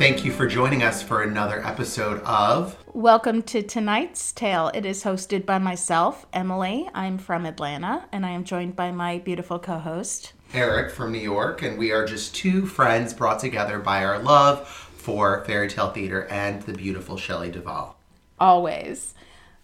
Thank you for joining us for another episode of... Welcome to tonight's tale. It is hosted by myself, Emily. I'm from Atlanta, and I am joined by my beautiful co-host... Eric from New York, and we are just two friends brought together by our love for fairy tale theater and the beautiful Shelley Duvall. Always.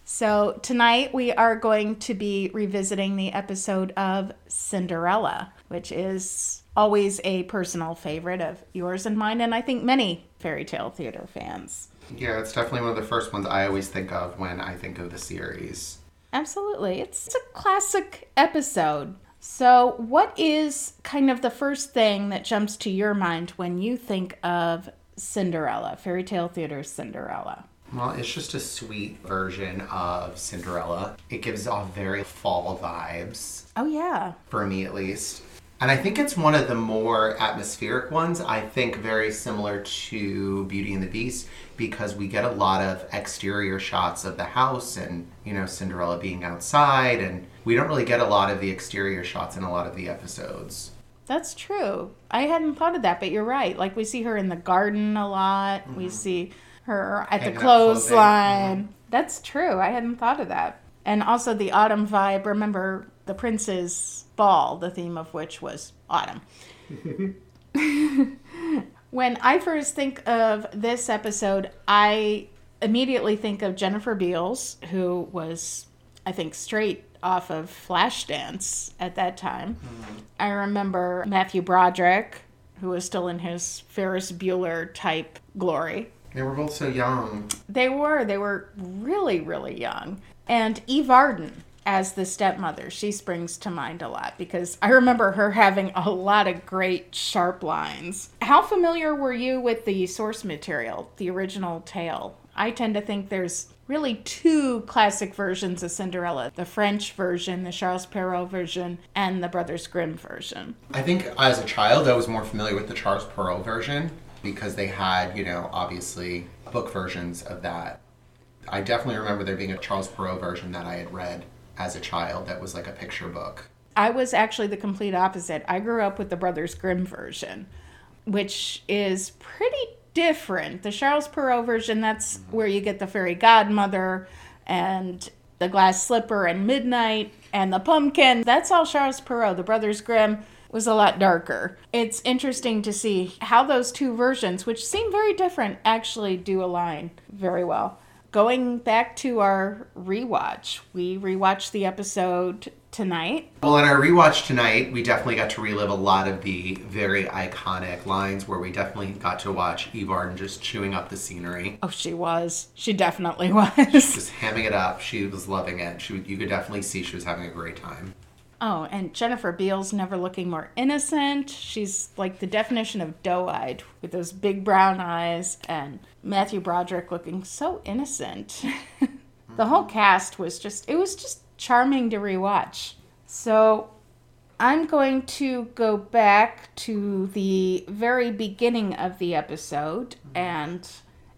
So tonight we are going to be revisiting the episode of Cinderella, which is... always a personal favorite of yours and mine, and I think many fairy tale theater fans. Yeah, it's definitely one of the first ones I always think of when I think of the series. Absolutely. It's a classic episode. So what is kind of the first thing that jumps to your mind when you think of Cinderella, fairy tale theater Cinderella? Well, it's just a sweet version of Cinderella. It gives off very fall vibes. Oh, yeah. For me, at least. And I think it's one of the more atmospheric ones. I think very similar to Beauty and the Beast, because we get a lot of exterior shots of the house and, you know, Cinderella being outside. And we don't really get a lot of the exterior shots in a lot of the episodes. That's true. I hadn't thought of that, but you're right. Like, we see her in the garden a lot. Mm-hmm. We see her at the clothesline. Mm-hmm. That's true. I hadn't thought of that. And also the autumn vibe. Remember the prince's ball, the theme of which was autumn. When I first think of this episode, I immediately think of Jennifer Beals, who was, I think, straight off of Flashdance at that time. Mm-hmm. I remember Matthew Broderick, who was still in his Ferris Bueller type glory. They were both so young. They were really, really young. And Eve Arden as the stepmother, she springs to mind a lot because I remember her having a lot of great sharp lines. How familiar were you with the source material, the original tale? I tend to think there's really two classic versions of Cinderella, the French version, the Charles Perrault version, and the Brothers Grimm version. I think as a child, I was more familiar with the Charles Perrault version because they had, you know, obviously book versions of that. I definitely remember there being a Charles Perrault version that I had read as a child that was like a picture book. I was actually the complete opposite. I grew up with the Brothers Grimm version, which is pretty different. The Charles Perrault version, that's where you get the fairy godmother and the glass slipper and midnight and the pumpkin. That's all Charles Perrault. The Brothers Grimm was a lot darker. It's interesting to see how those two versions, which seem very different, actually do align very well. Going back to our rewatch, we rewatched the episode tonight. Well, in our rewatch tonight, we definitely got to relive a lot of the very iconic lines where we definitely got to watch Eve Arden just chewing up the scenery. Oh, she was. She definitely was. She was just hamming it up. She was loving it. You could definitely see she was having a great time. Oh, and Jennifer Beals never looking more innocent. She's like the definition of doe-eyed with those big brown eyes, and Matthew Broderick looking so innocent. The whole cast was just charming to rewatch. So I'm going to go back to the very beginning of the episode, and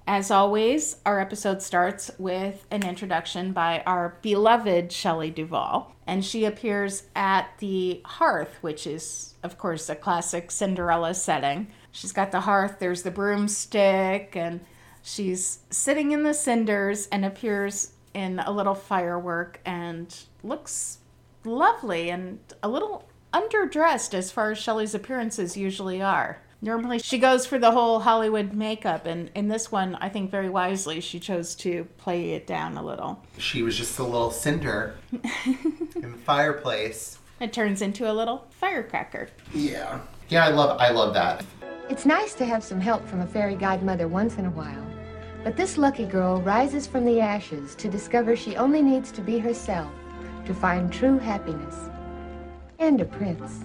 as always, our episode starts with an introduction by our beloved Shelley Duvall, and she appears at the hearth, which is, of course, a classic Cinderella setting. She's got the hearth, there's the broomstick, and she's sitting in the cinders and appears in a little firework and looks lovely and a little underdressed as far as Shelley's appearances usually are. Normally, she goes for the whole Hollywood makeup, and in this one, I think very wisely, she chose to play it down a little. She was just a little cinder in the fireplace. It turns into a little firecracker. Yeah. Yeah, I love that. It's nice to have some help from a fairy godmother once in a while, but this lucky girl rises from the ashes to discover she only needs to be herself to find true happiness. And a prince.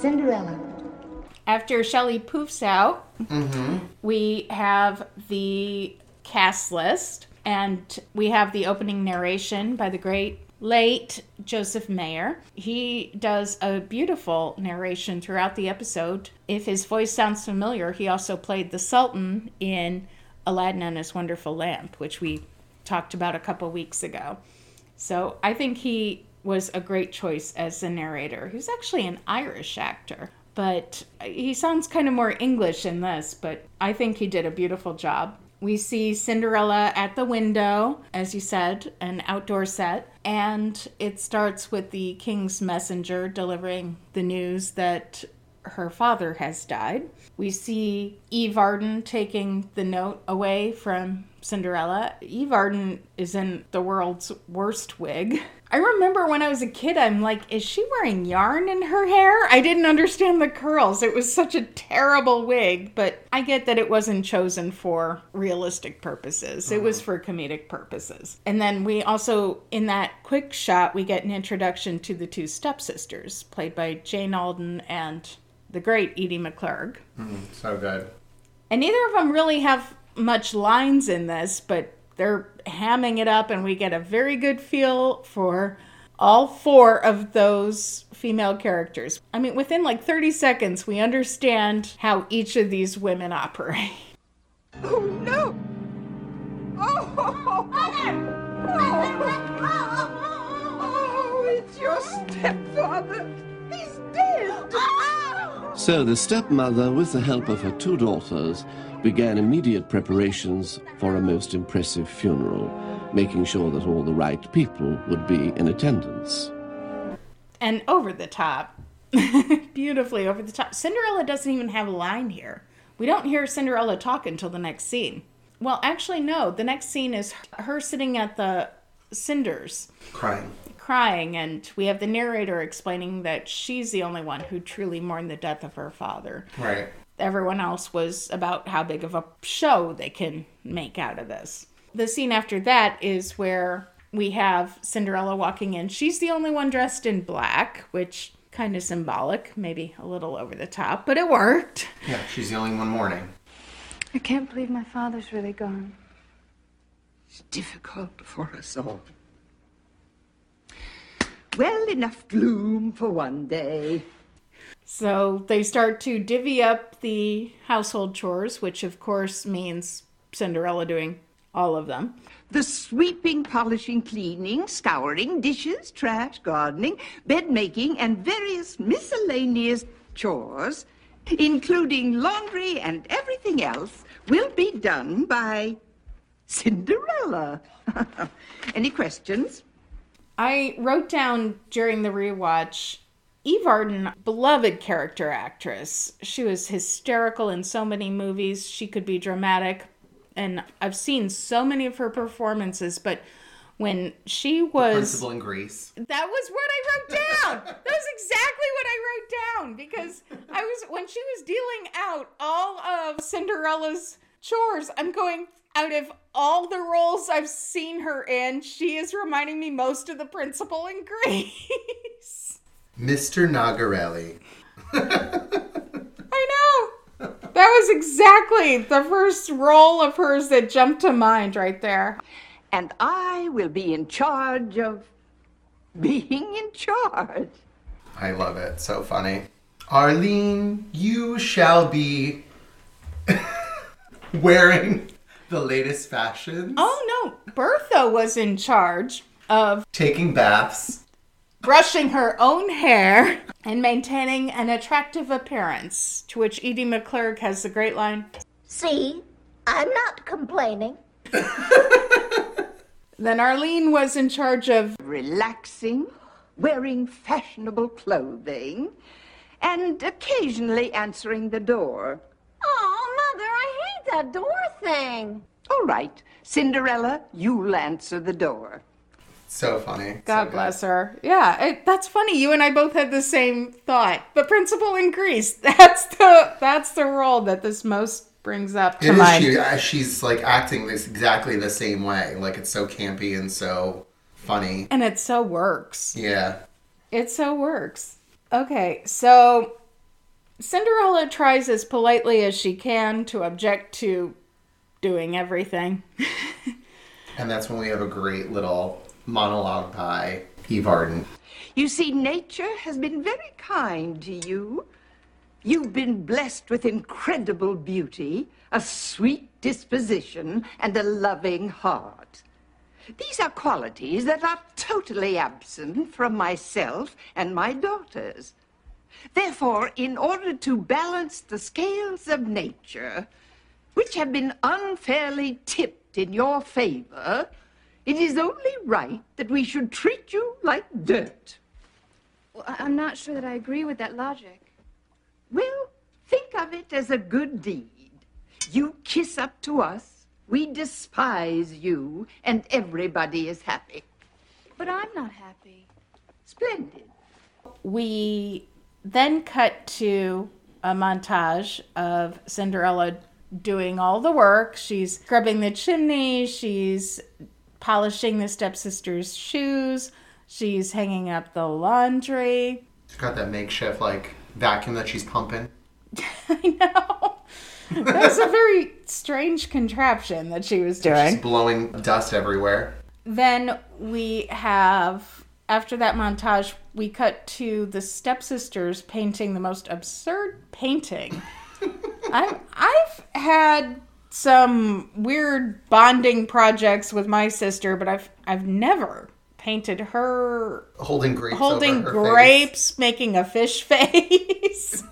Cinderella. After Shelley poofs out, we have the cast list, and we have the opening narration by the great, late Joseph Maher. He does a beautiful narration throughout the episode. If his voice sounds familiar, he also played the Sultan in Aladdin and His Wonderful Lamp, which we talked about a couple weeks ago. So I think he was a great choice as the narrator. He was actually an Irish actor, But he sounds kind of more English in this, but I think he did a beautiful job. We see Cinderella at the window, as you said, an outdoor set. And it starts with the king's messenger delivering the news that her father has died. We see Eve Arden taking the note away from Cinderella. Eve Arden is in the world's worst wig. I remember when I was a kid, I'm like, is she wearing yarn in her hair? I didn't understand the curls. It was such a terrible wig, but I get that it wasn't chosen for realistic purposes. Mm-hmm. It was for comedic purposes. And then we also, in that quick shot, we get an introduction to the two stepsisters, played by Jayne Alden and the great Edie McClurg. Mm, so good. And neither of them really have much lines in this, but they're hamming it up, and we get a very good feel for all four of those female characters. I mean, within like 30 seconds, we understand how each of these women operate. Oh, no! Oh! Mother! Oh, it's your stepfather! He's dead! So the stepmother, with the help of her two daughters, began immediate preparations for a most impressive funeral, making sure that all the right people would be in attendance. And over the top, beautifully over the top. Cinderella doesn't even have a line here. We don't hear Cinderella talk until the next scene. Well, actually, no. The next scene is her sitting at the cinders. Crying, and we have the narrator explaining that she's the only one who truly mourned the death of her father. Right. Everyone else was about how big of a show they can make out of this. The scene after that is where we have Cinderella walking in. She's the only one dressed in black, which kind of symbolic, maybe a little over the top, but it worked. Yeah, she's the only one mourning. I can't believe my father's really gone. It's difficult for us all. Well, enough gloom for one day. So they start to divvy up the household chores, which of course means Cinderella doing all of them. The sweeping, polishing, cleaning, scouring, dishes, trash, gardening, bed making, and various miscellaneous chores, including laundry and everything else, will be done by Cinderella. Any questions? I wrote down during the rewatch, Eve Arden, beloved character actress. She was hysterical in so many movies. She could be dramatic. And I've seen so many of her performances, but when she was... The principal in Grease. That was what I wrote down. That was exactly what I wrote down. Because I was when she was dealing out all of Cinderella's chores, I'm going, out of all the roles I've seen her in, she is reminding me most of the principal in Grease. Mr. Nagarelli. I know. That was exactly the first role of hers that jumped to mind right there. And I will be in charge of being in charge. I love it. So funny. Arlene, you shall be wearing the latest fashions. Oh, no. Bertha was in charge of taking baths, brushing her own hair, and maintaining an attractive appearance, to which Edie McClurg has the great line, "See, I'm not complaining." Then Arlene was in charge of relaxing, wearing fashionable clothing, and occasionally answering the door. Oh, Mother, I hate that door thing. All right, Cinderella, you'll answer the door. So funny. God bless her. Yeah, that's funny. You and I both had the same thought. The principal in Grease. That's the role that this most brings up to mind. She's like acting this exactly the same way. Like, it's so campy and so funny. And it so works. Yeah. It so works. Okay, so Cinderella tries as politely as she can to object to doing everything. And that's when we have a great little monologue by Eve Arden. You see, nature has been very kind to you. You've been blessed with incredible beauty, a sweet disposition, and a loving heart. These are qualities that are totally absent from myself and my daughters. Therefore, in order to balance the scales of nature, which have been unfairly tipped in your favor, it is only right that we should treat you like dirt. Well, I'm not sure that I agree with that logic. Well, think of it as a good deed. You kiss up to us, we despise you, and everybody is happy. But I'm not happy. Splendid. We then cut to a montage of Cinderella doing all the work. She's scrubbing the chimney. She's polishing the stepsister's shoes. She's hanging up the laundry. She's got that makeshift, like, vacuum that she's pumping. I know. That's a very strange contraption that she was doing. She's blowing dust everywhere. Then we have, after that montage, we cut to the stepsisters painting the most absurd painting. I've had some weird bonding projects with my sister, but I've never painted her holding grapes, making a fish face.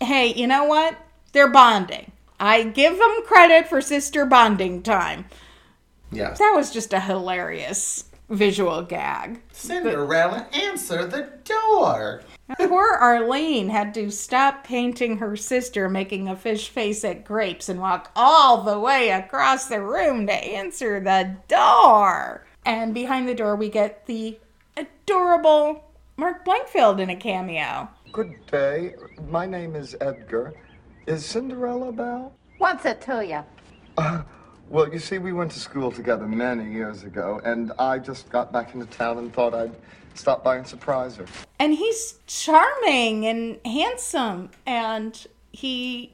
Hey, you know what? They're bonding. I give them credit for sister bonding time. Yeah, that was just a hilarious visual gag. Cinderella, answer the door. Poor Arlene had to stop painting her sister making a fish face at grapes and walk all the way across the room to answer the door. And behind the door, we get the adorable Mark Blankfield in a cameo. Good day. My name is Edgar. Is Cinderella Belle? What's it to you? Well, you see, we went to school together many years ago, and I just got back into town and thought I'd stop by and surprise her. And he's charming and handsome, and he's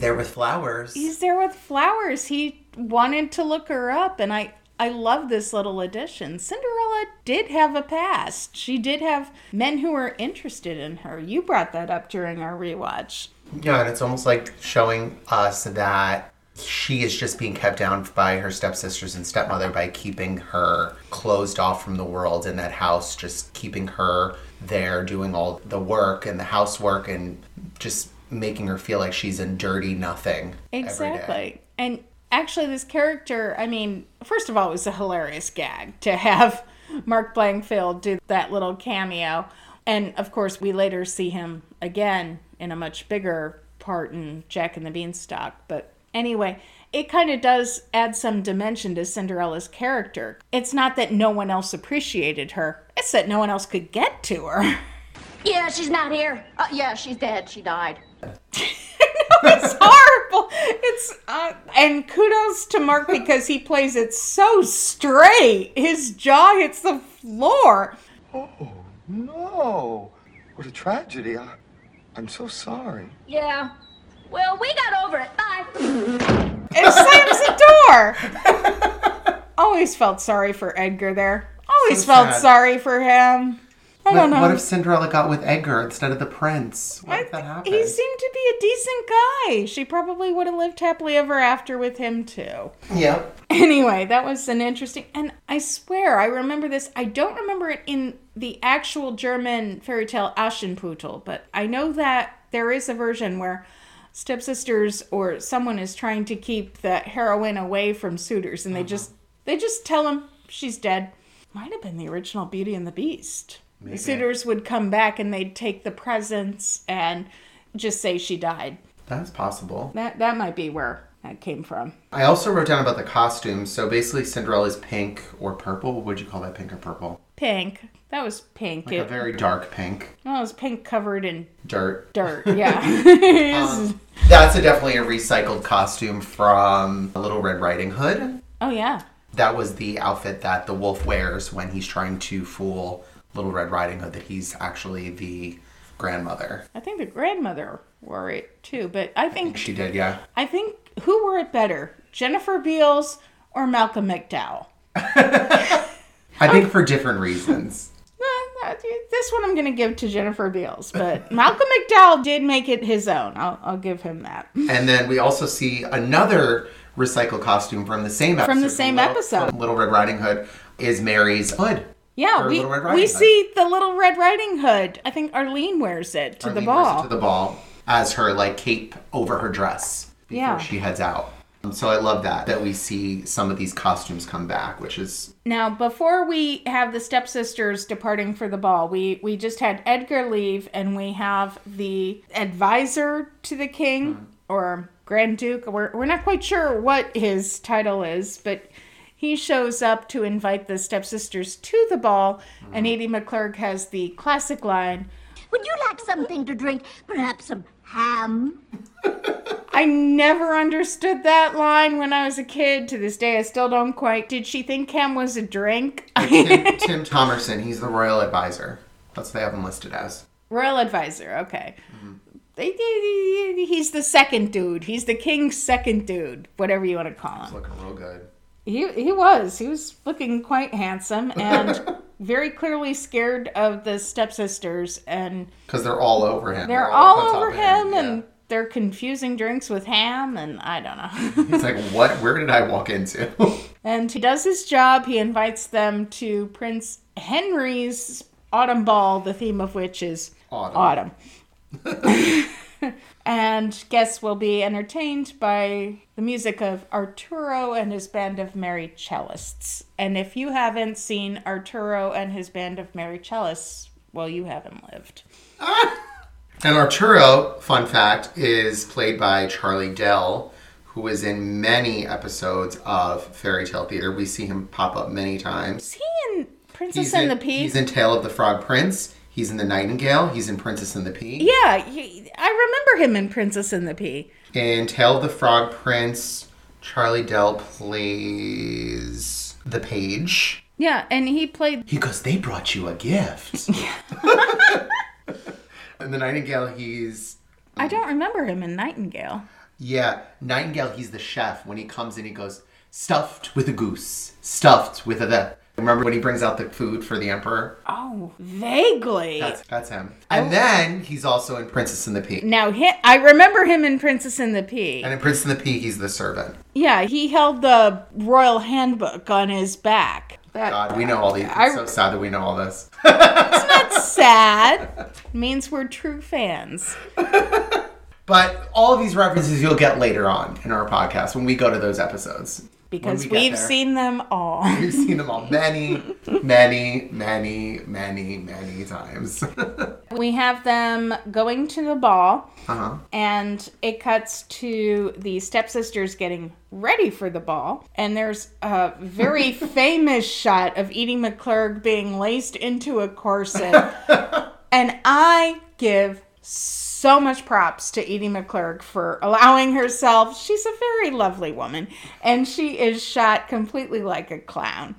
there with flowers. He wanted to look her up, and I love this little addition. Cinderella did have a past. She did have men who were interested in her. You brought that up during our rewatch. Yeah, and it's almost like showing us that she is just being kept down by her stepsisters and stepmother by keeping her closed off from the world in that house, just keeping her there doing all the work and the housework and just making her feel like she's in dirty nothing. Exactly. And actually this character, I mean, first of all, it was a hilarious gag to have Mark Blankfield do that little cameo. And of course, we later see him again in a much bigger part in Jack and the Beanstalk, but anyway, it kind of does add some dimension to Cinderella's character. It's not that no one else appreciated her. It's that no one else could get to her. Yeah, she's not here. Yeah, she's dead. She died. No, it's horrible. And kudos to Mark because he plays it so straight. His jaw hits the floor. Oh, no. What a tragedy. I'm so sorry. Yeah. Well, we got over it. Bye. It slams the door. Always felt sorry for Edgar there. Always felt sorry for him. I don't know. What if Cinderella got with Edgar instead of the prince? What if that happened? He seemed to be a decent guy. She probably would have lived happily ever after with him, too. Yep. Anyway, that was an interesting... And I swear, I remember this. I don't remember it in the actual German fairy tale Aschenputtel, but I know that there is a version where stepsisters or someone is trying to keep the heroine away from suitors, and they just tell them she's dead. Might have been the original Beauty and the Beast. Maybe. The suitors would come back and they'd take the presents and just say she died. That's possible. That might be where that came from. I also wrote down about the costumes. So basically Cinderella's pink or purple. What would you call that, pink or purple? Pink. That was pink. Like a very dark pink. Well, it was pink covered in... Dirt, yeah. That's definitely a recycled costume from Little Red Riding Hood. Oh, yeah. That was the outfit that the wolf wears when he's trying to fool Little Red Riding Hood, that he's actually the grandmother. I think the grandmother wore it, too, but I think she did, yeah. I think... Who wore it better, Jennifer Beals or Malcolm McDowell? I think for different reasons. This one I'm going to give to Jennifer Beals, but Malcolm McDowell did make it his own. I'll give him that. And then we also see another recycled costume from the same episode. From Little Red Riding Hood is Mary's hood. Yeah, we see the Little Red Riding Hood. I think Arlene wears it to the ball. Arlene wears it to the ball as her like cape over her dress before she heads out. So I love that we see some of these costumes come back, which is... Now, before we have the stepsisters departing for the ball, we just had Edgar leave, and we have the advisor to the king, or Grand Duke. We're not quite sure what his title is, but he shows up to invite the stepsisters to the ball, and Edie McClurg has the classic line, "Would you like something to drink? Perhaps some ham?" I never understood that line when I was a kid. To this day, I still don't quite. Did she think ham was a drink? Tim Thomerson, he's the royal advisor. That's what they have him listed as. Royal advisor, okay. Mm-hmm. He's the second dude. He's the king's second dude, whatever you want to call him. He's looking real good. He was. He was looking quite handsome and very clearly scared of the stepsisters. Because they're all over him. They're all over him and... They're confusing drinks with ham, and I don't know. He's like, what? Where did I walk into? And he does his job. He invites them to Prince Henry's Autumn Ball, the theme of which is autumn. And guests will be entertained by the music of Arturo and his band of merry cellists. And if you haven't seen Arturo and his band of merry cellists, well, you haven't lived. Ah! And Arturo, fun fact, is played by Charlie Dell, who is in many episodes of Fairy Tale Theater. We see him pop up many times. Is he in Princess and the Pea? He's in Tale of the Frog Prince. He's in The Nightingale. He's in Princess and the Pea. Yeah, I remember him in Princess and the Pea. In Tale of the Frog Prince, Charlie Dell plays the page. Yeah, and he played... He goes, they brought you a gift. In The Nightingale, he's... I don't remember him in Nightingale. Yeah, Nightingale, he's the chef. When he comes in, he goes, stuffed with a goose, stuffed with a... Remember when he brings out the food for the emperor? Oh, vaguely. That's him. And then he's also in Princess and the Pea. Now, I remember him in Princess and the Pea. And in Princess and the Pea, he's the servant. Yeah, he held the royal handbook on his back. God, we know all these. It's so sad that we know all this. It's not sad. It means we're true fans. But all of these references you'll get later on in our podcast when we go to those episodes. Because we've seen them all. We've seen them all many, many, many, many, many times. We have them going to the ball. And it cuts to the stepsisters getting ready for the ball. And there's a very famous shot of Edie McClurg being laced into a corset. And I give so much props to Edie McClurg for allowing herself. She's a very lovely woman, and she is shot completely like a clown.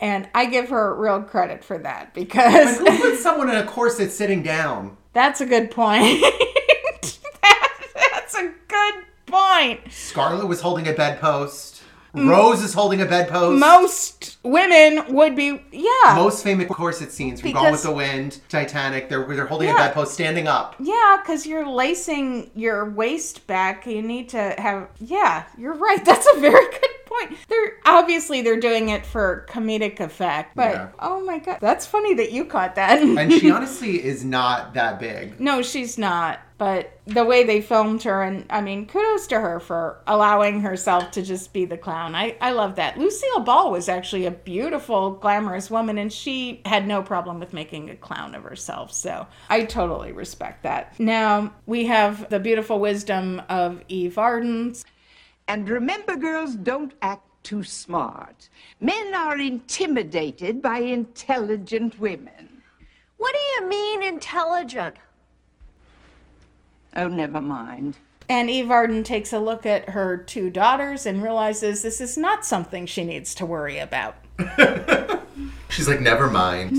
And I give her real credit for that because... Who puts someone in a corset sitting down? That's a good point. That's a good point. Scarlet was holding a bedpost. Rose is holding a bedpost. Most women would be, most famous corset scenes from Gone with the Wind, Titanic, they're holding a bedpost standing up. Yeah, because you're lacing your waist back. You need to have, you're right. That's a very good point. They're obviously doing it for comedic effect, but oh my God, that's funny that you caught that. And she honestly is not that big. No, she's not. But the way they filmed her, and I mean, kudos to her for allowing herself to just be the clown. I love that. Lucille Ball was actually a beautiful, glamorous woman, and she had no problem with making a clown of herself. So I totally respect that. Now, we have the beautiful wisdom of Eve Arden. And remember, girls, don't act too smart. Men are intimidated by intelligent women. What do you mean intelligent? Oh, never mind. And Eve Arden takes a look at her two daughters and realizes this is not something she needs to worry about. She's like, never mind.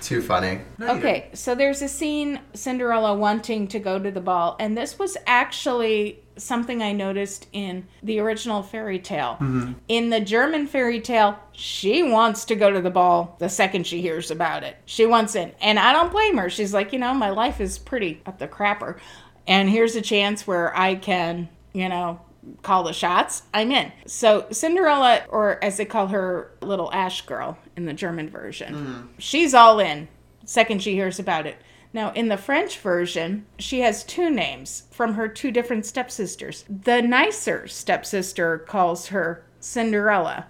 Too funny. Okay, so there's a scene, Cinderella wanting to go to the ball, and this was actually something I noticed in the original fairy tale. Mm-hmm. In the German fairy tale, she wants to go to the ball the second she hears about it. She wants in. And I don't blame her. She's like, my life is pretty up the crapper. And here's a chance where I can, call the shots, I'm in. So Cinderella, or as they call her, Little Ash Girl in the German version, she's all in the second she hears about it. Now, in the French version, she has two names from her two different stepsisters. The nicer stepsister calls her Cinderella.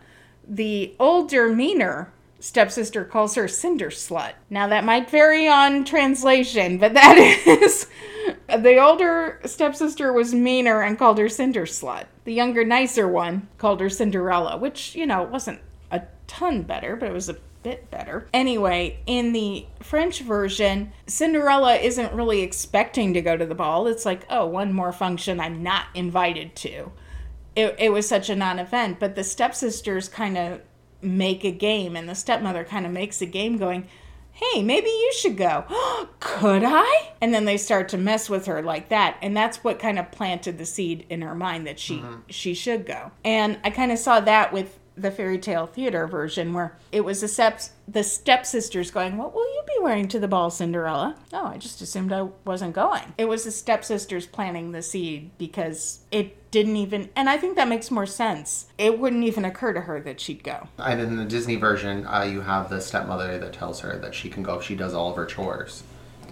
The older, meaner stepsister calls her Cinder Slut. Now, that might vary on translation, but that is... The older stepsister was meaner and called her Cinder Slut. The younger, nicer one called her Cinderella, which, you know, wasn't a ton better, but it was a bit better. Anyway, in the French version, Cinderella isn't really expecting to go to the ball. It's like, oh, one more function I'm not invited to. It was such a non-event, but the stepsisters kind of make a game, and the stepmother kind of makes a game going, hey, maybe you should go. Could I? And then they start to mess with her like that. And that's what kind of planted the seed in her mind that she should go. And I kind of saw that with the Fairy Tale Theater version, where it was the stepsisters going, what will you be wearing to the ball, Cinderella? Oh, I just assumed I wasn't going. It was the stepsisters planting the seed, because it didn't even, and I think that makes more sense. It wouldn't even occur to her that she'd go. And in the Disney version, you have the stepmother that tells her that she can go if she does all of her chores.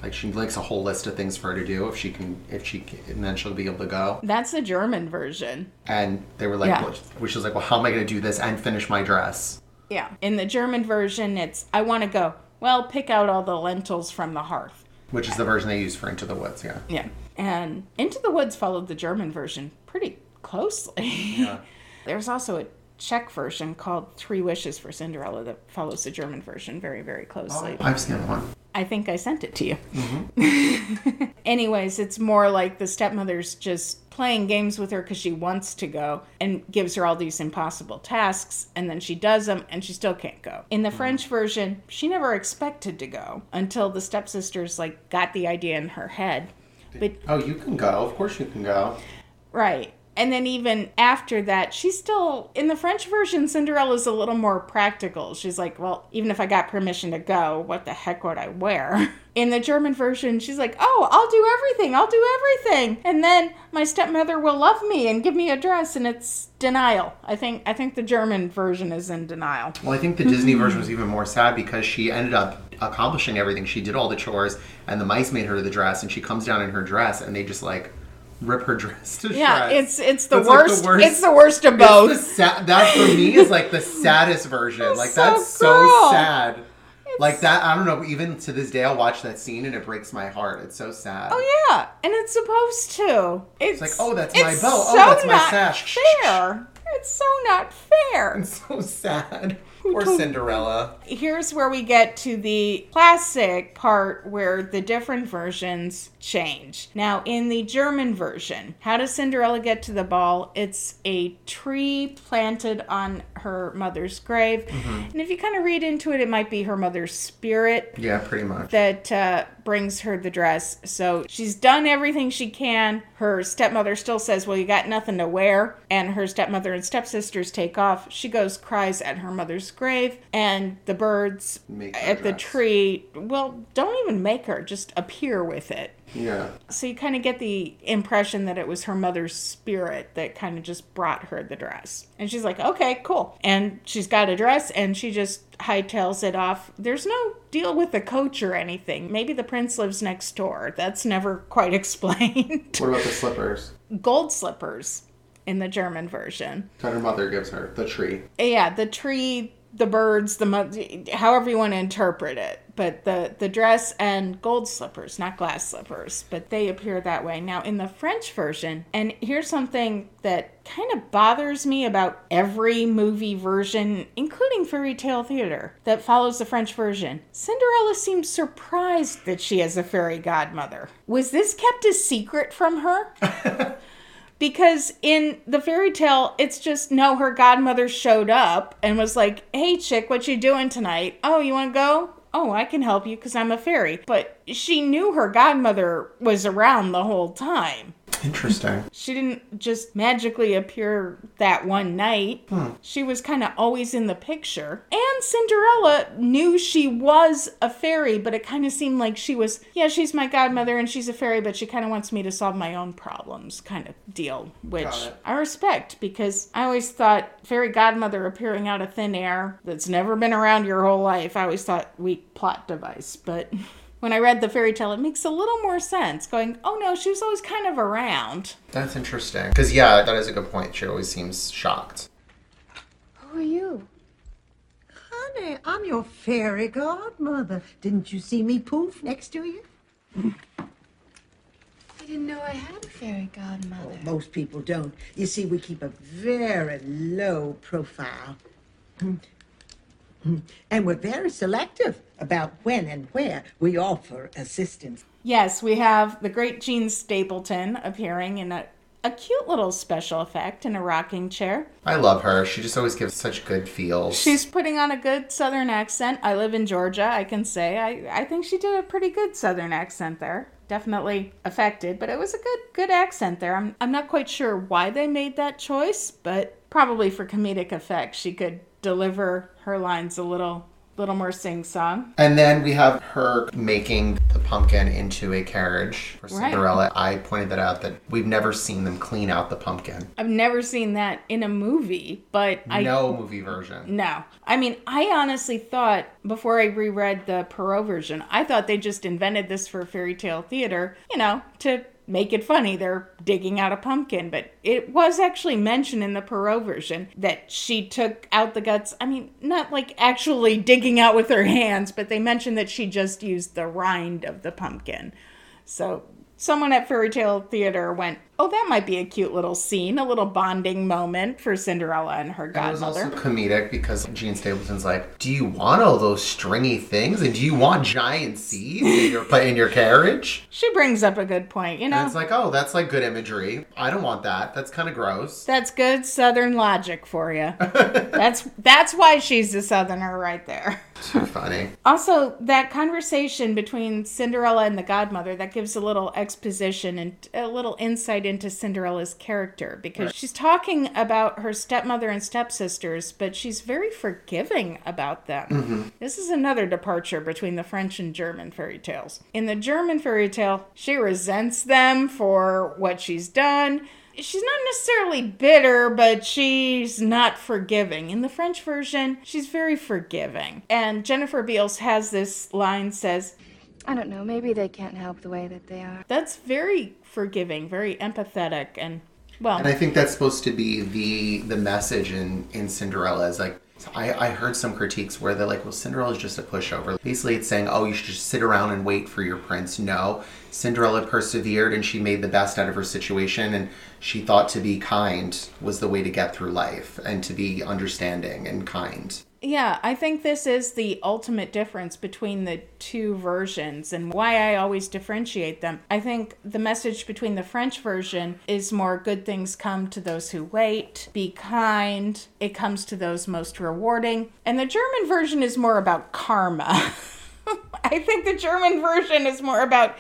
Like, she likes a whole list of things for her to do and then she'll be able to go. That's the German version. And they were like, yeah. Well, she was like, well, how am I going to do this and finish my dress? Yeah. In the German version, it's, I want to go. Well, pick out all the lentils from the hearth. Which is the version they use for Into the Woods, yeah. Yeah. And Into the Woods followed the German version pretty closely. Yeah. There's also a Czech version called 3 Wishes for Cinderella that follows the German version very, very closely. Oh, I've seen that one. I think I sent it to you. Mm-hmm. Anyways, it's more like the stepmother's just playing games with her because she wants to go, and gives her all these impossible tasks, and then she does them and she still can't go. In the French version, she never expected to go until the stepsisters like got the idea in her head. But you can go. Of course you can go. Right. And then even after that, she's still, in the French version, Cinderella's a little more practical. She's like, well, even if I got permission to go, what the heck would I wear? In the German version, she's like, oh, I'll do everything. And then my stepmother will love me and give me a dress, and it's denial. I think the German version is in denial. Well, I think the Disney version was even more sad, because she ended up accomplishing everything. She did all the chores, and the mice made her the dress, and she comes down in her dress, and they just like... rip her dress to shreds. Yeah, it's the worst of both. That for me is like the saddest version. That's so sad. I don't know, even to this day I'll watch that scene and it breaks my heart. It's so sad. Oh yeah, and it's supposed to. It's like, oh, that's my bow. Oh, that's my sash. Fair. It's so not fair. It's so sad. Or Cinderella. Here's where we get to the classic part where the different versions change. Now, in the German version, how does Cinderella get to the ball? It's a tree planted on her mother's grave. Mm-hmm. And if you kind of read into it, it might be her mother's spirit. Yeah, pretty much. That brings her the dress. So she's done everything she can. Her stepmother still says, well, you got nothing to wear. And her stepmother and stepsisters take off. She goes, cries at her mother's grave, and the birds at the tree, well, don't even make her, just appear with it. Yeah. So you kind of get the impression that it was her mother's spirit that kind of just brought her the dress. And she's like, okay, cool. And she's got a dress, and she just hightails it off. There's no deal with the coach or anything. Maybe the prince lives next door. That's never quite explained. What about the slippers? Gold slippers in the German version. Her mother gives her the tree. Yeah, the tree, the birds, however you want to interpret it. But the dress and gold slippers, not glass slippers, but they appear that way. Now, in the French version, and here's something that kind of bothers me about every movie version, including Fairy Tale Theater, that follows the French version. Cinderella seems surprised that she has a fairy godmother. Was this kept a secret from her? Because in the fairy tale, it's just, no, her godmother showed up and was like, hey, chick, what you doing tonight? Oh, you want to go? Oh, I can help you because I'm a fairy. But she knew her godmother was around the whole time. Interesting. She didn't just magically appear that one night. She was kind of always in the picture. And Cinderella knew she was a fairy, but it kind of seemed like she was, yeah, she's my godmother and she's a fairy, but she kind of wants me to solve my own problems kind of deal, which I respect, because I always thought fairy godmother appearing out of thin air that's never been around your whole life, I always thought weak plot device, but... When I read the fairy tale, it makes a little more sense, going, oh no, she was always kind of around. That's interesting. Because, yeah, that is a good point. She always seems shocked. Who are you? Honey, I'm your fairy godmother. Didn't you see me poof next to you? I didn't know I had a fairy godmother. Oh, most people don't. You see, we keep a very low profile. And we're very selective about when and where we offer assistance. Yes, we have the great Jean Stapleton appearing in a cute little special effect in a rocking chair. I love her. She just always gives such good feels. She's putting on a good Southern accent. I live in Georgia, I can say. I think she did a pretty good Southern accent there. Definitely affected, but it was a good accent there. I'm not quite sure why they made that choice, but probably for comedic effect. She could deliver her lines a little more sing-song. And then we have her making the pumpkin into a carriage for Cinderella. Right. I pointed that out, that we've never seen them clean out the pumpkin. I've never seen that in a movie, but no movie version. No. I mean, I honestly thought, before I reread the Perrault version, I thought they just invented this for fairy tale theater, you know, to make it funny, they're digging out a pumpkin. But it was actually mentioned in the Perrault version that she took out the guts. I mean, not like actually digging out with her hands, but they mentioned that she just used the rind of the pumpkin. So someone at Fairy Tale Theater went, oh, that might be a cute little scene, a little bonding moment for Cinderella and her godmother. And it was also comedic because Jean Stapleton's like, do you want all those stringy things? And do you want giant seeds in your carriage? She brings up a good point, you know? And it's like, oh, that's like good imagery. I don't want that. That's kind of gross. That's good Southern logic for you. That's why she's a Southerner right there. Too funny. Also, that conversation between Cinderella and the godmother, that gives a little exposition and a little insight into Cinderella's character, because she's talking about her stepmother and stepsisters, but she's very forgiving about them. Mm-hmm. This is another departure between the French and German fairy tales. In the German fairy tale, she resents them for what she's done. She's not necessarily bitter, but she's not forgiving. In the French version, she's very forgiving. And Jennifer Beals has this line, says, I don't know, maybe they can't help the way that they are. That's very forgiving, very empathetic, and well. And I think that's supposed to be the message in Cinderella is like, I heard some critiques where they're like, well, Cinderella's just a pushover. Basically, it's saying, oh, you should just sit around and wait for your prince. No, Cinderella persevered and she made the best out of her situation, and she thought to be kind was the way to get through life and to be understanding and kind. Yeah, I think this is the ultimate difference between the two versions and why I always differentiate them. I think the message between the French version is more good things come to those who wait, be kind, it comes to those most rewarding. And the German version is more about karma. I think the German version is more about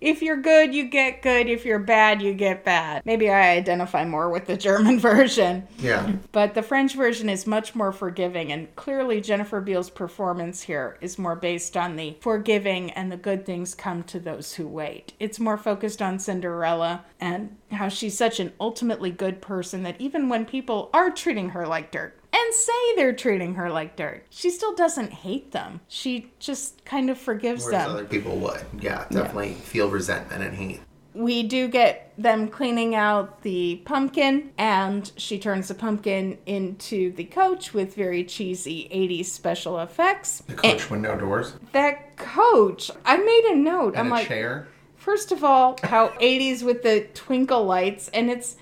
if you're good, you get good. If you're bad, you get bad. Maybe I identify more with the German version. Yeah. But the French version is much more forgiving. And clearly Jennifer Beals' performance here is more based on the forgiving and the good things come to those who wait. It's more focused on Cinderella and how she's such an ultimately good person that even when people are treating her like dirt, and say they're treating her like dirt, she still doesn't hate them. She just kind of forgives them. Whereas other people would. Yeah, definitely feel resentment and hate. We do get them cleaning out the pumpkin, and she turns the pumpkin into the coach with very cheesy 80s special effects. The coach with no doors. That coach. I made a note. And I'm like, chair. First of all, how 80s with the twinkle lights, and it's...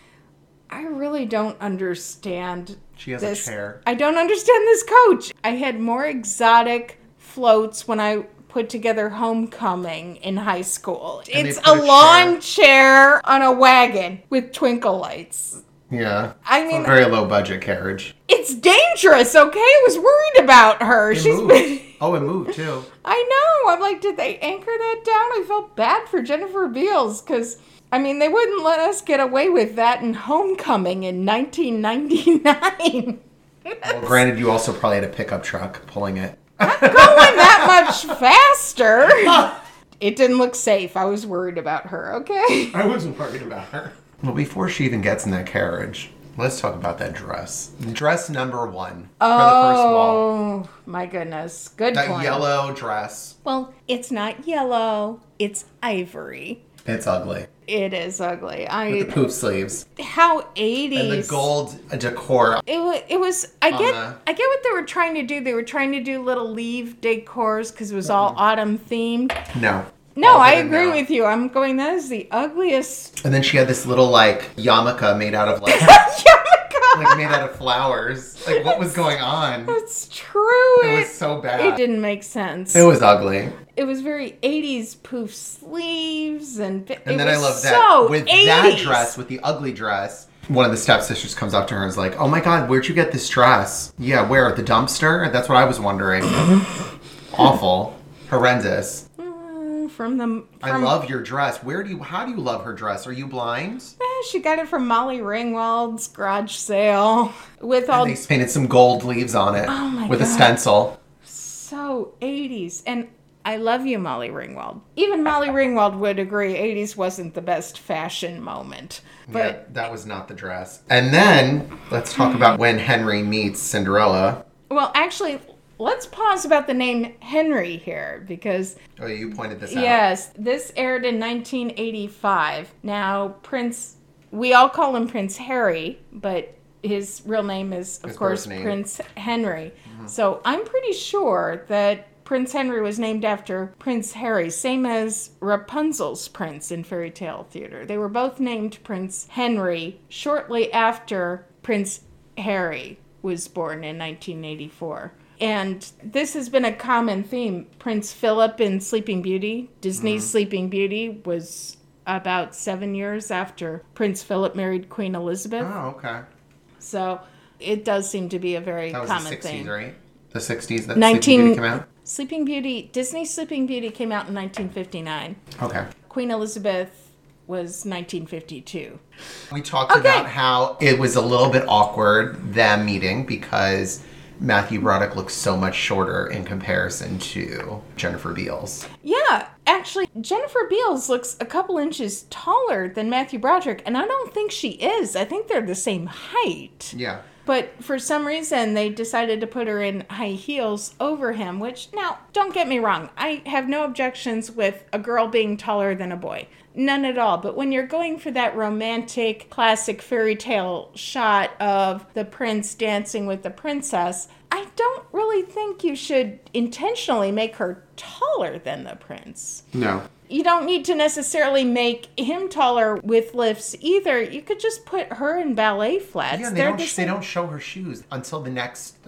I really don't understand. She has a chair. I don't understand this coach. I had more exotic floats when I put together homecoming in high school. And it's a lawn chair on a wagon with twinkle lights. Yeah. I mean, a very low budget carriage. It's dangerous, okay? I was worried about her. She's moved. Oh, it moved too. I know. I'm like, did they anchor that down? I felt bad for Jennifer Beals because I mean, they wouldn't let us get away with that in Homecoming in 1999. Well, granted, you also probably had a pickup truck pulling it. Not going that much faster. It didn't look safe. I was worried about her, okay? I wasn't worried about her. Well, before she even gets in that carriage, let's talk about that dress. Dress number one for the first wall. Oh, my goodness. Good point. That yellow dress. Well, it's not yellow. It's ivory. It's ugly. It is ugly. With the poof sleeves. How 80s. And the gold decor. It was. I get what they were trying to do. They were trying to do little leaf decors because it was all autumn themed. No, I agree with you. I'm going, that is the ugliest. And then she had this little yarmulke made out of yarmulke! Made out of flowers. What was going on? That's true. It was so bad. It didn't make sense. It was ugly. It was very 80s poof sleeves and then I love that so with 80s. That dress, with the ugly dress. One of the stepsisters comes up to her and is like, "Oh my God, where'd you get this dress?" "Yeah, where? At the dumpster?" That's what I was wondering. Awful, horrendous. I love your dress. How do you love her dress? Are you blind? She got it from Molly Ringwald's garage sale. They painted some gold leaves on it with a stencil. So 80s. And I love you, Molly Ringwald. Even Molly Ringwald would agree 80s wasn't the best fashion moment. But yeah, that was not the dress. And then let's talk about when Henry meets Cinderella. Well, actually, let's pause about the name Henry here, because... Oh, you pointed this out. Yes, this aired in 1985. Now, Prince... We all call him Prince Harry, but his real name is, of course, Prince Henry. Mm-hmm. So I'm pretty sure that Prince Henry was named after Prince Harry, same as Rapunzel's prince in Fairy Tale Theater. They were both named Prince Henry shortly after Prince Harry was born in 1984. And this has been a common theme. Prince Philip in Sleeping Beauty, Disney's Sleeping Beauty, was about 7 years after Prince Philip married Queen Elizabeth. Oh, okay. So it does seem to be a very common thing. That was the 60s, right? The 60s that Sleeping Beauty came out? Sleeping Beauty, Disney's Sleeping Beauty came out in 1959. Okay. Queen Elizabeth was 1952. We talked about how it was a little bit awkward, them meeting, because... Matthew Broderick looks so much shorter in comparison to Jennifer Beals. Yeah, actually, Jennifer Beals looks a couple inches taller than Matthew Broderick, and I don't think she is. I think they're the same height. Yeah. But for some reason, they decided to put her in high heels over him, which, now, don't get me wrong. I have no objections with a girl being taller than a boy. None at all. But when you're going for that romantic, classic fairy tale shot of the prince dancing with the princess, I don't really think you should intentionally make her taller than the prince. No. You don't need to necessarily make him taller with lifts either. You could just put her in ballet flats. Yeah, they don't show her shoes until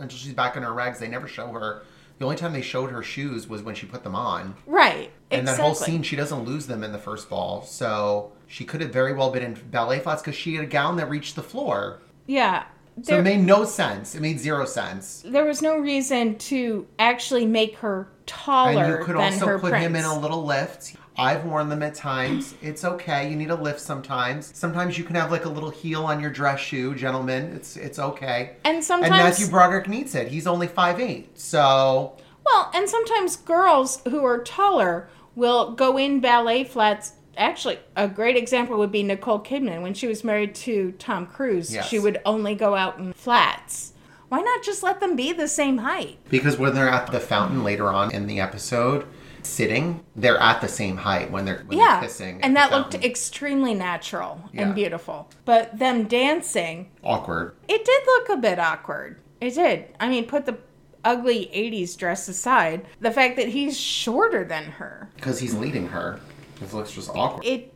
she's back in her rags. They never show her. The only time they showed her shoes was when she put them on. Right, and exactly. That whole scene, she doesn't lose them in the first ball. So she could have very well been in ballet flats because she had a gown that reached the floor. Yeah. So it made no sense. It made zero sense. There was no reason to actually make her taller than her prince. And you could also put him in a little lift. I've worn them at times. It's okay. You need a lift sometimes. Sometimes you can have a little heel on your dress shoe, gentlemen. It's okay. And Matthew Broderick needs it. He's only 5'8". So... Well, and sometimes girls who are taller will go in ballet flats. Actually, a great example would be Nicole Kidman. When she was married to Tom Cruise, She would only go out in flats. Why not just let them be the same height? Because when they're at the fountain later on in the episode, sitting, they're at the same height when they're kissing. And that looked extremely natural and beautiful. But them dancing... Awkward. It did look a bit awkward. It did. I mean, put the ugly 80s dress aside, the fact that he's shorter than her. Because he's leading her. It looks just awkward. It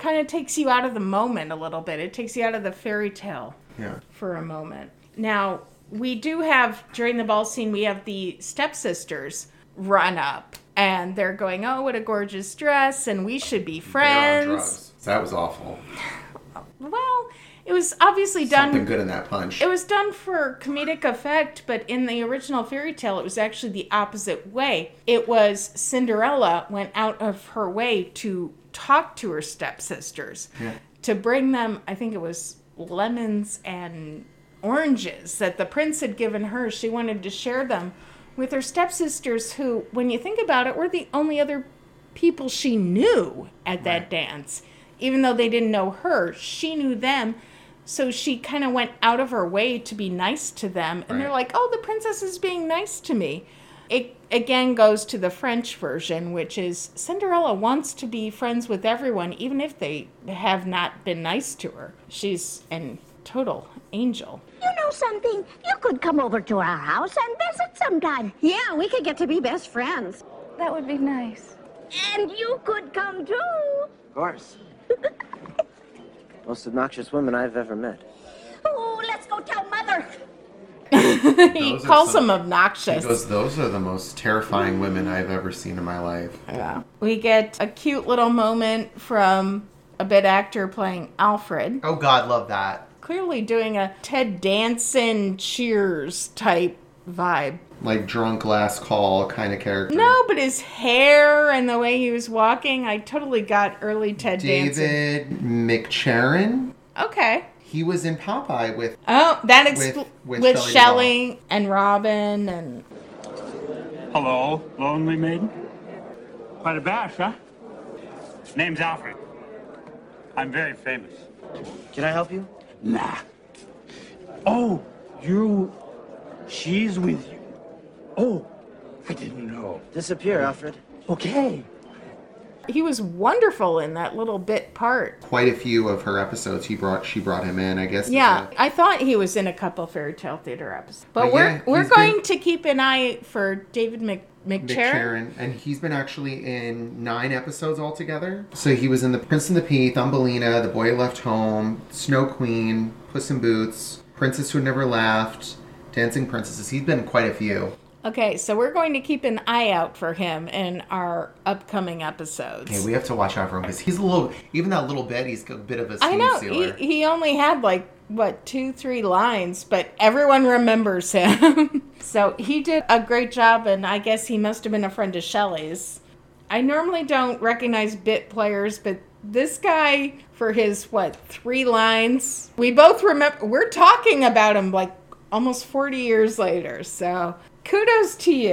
kind of takes you out of the moment a little bit. It takes you out of the fairy tale for a moment. Now, we do have, during the ball scene, we have the stepsisters run up. And they're going, "Oh, what a gorgeous dress, and we should be friends." They're on drugs. That was awful. Well, it was obviously done... Something good in that punch. It was done for comedic effect, but in the original fairy tale, it was actually the opposite way. It was Cinderella went out of her way to talked to her stepsisters to bring them, I think it was lemons and oranges that the prince had given her. She wanted to share them with her stepsisters who, when you think about it, were the only other people she knew at that dance. Even though they didn't know her, she knew them. So she kind of went out of her way to be nice to them. And they're like, oh, the princess is being nice to me. It again goes to the French version, which is Cinderella wants to be friends with everyone, even if they have not been nice to her. She's a total angel. You know something? You could come over to our house and visit sometime. Yeah, we could get to be best friends. That would be nice. And you could come too. Of course. Most obnoxious woman I've ever met. Oh, let's go tell Mother. He calls them obnoxious. He goes, those are the most terrifying women I've ever seen in my life. Yeah. We get a cute little moment from a bit actor playing Alfred. Oh, God, love that. Clearly doing a Ted Danson Cheers type vibe. Like drunk last call kind of character. No, but his hair and the way he was walking, I totally got early Ted Danson. David McCharen. Okay. He was in Popeye with with Shelley and Robin and... Hello, lonely maiden. Quite a bash, huh? Name's Alfred. I'm very famous. Can I help you? Nah. Oh, she's with you. Oh, I didn't know. Disappear, Alfred. Okay. He was wonderful in that little bit part. Quite a few of her episodes, she brought him in, I guess. Yeah, I thought he was in a couple Faerie Tale Theatre episodes. But we're going to keep an eye for David McCharen. And he's been actually in 9 episodes altogether. So he was in The Prince and the Pea, Thumbelina, The Boy Left Home, Snow Queen, Puss in Boots, Princess Who Never Laughed, Dancing Princesses. He's been in quite a few. Okay, so we're going to keep an eye out for him in our upcoming episodes. Okay, we have to watch out for him because he's a little, even that little bit, he's a bit of a scene sealer. He only had 2-3 lines, but everyone remembers him. So he did a great job, and I guess he must have been a friend of Shelley's. I normally don't recognize bit players, but this guy, for his, 3 lines, we both remember, we're talking about him almost 40 years later, so... Kudos to you.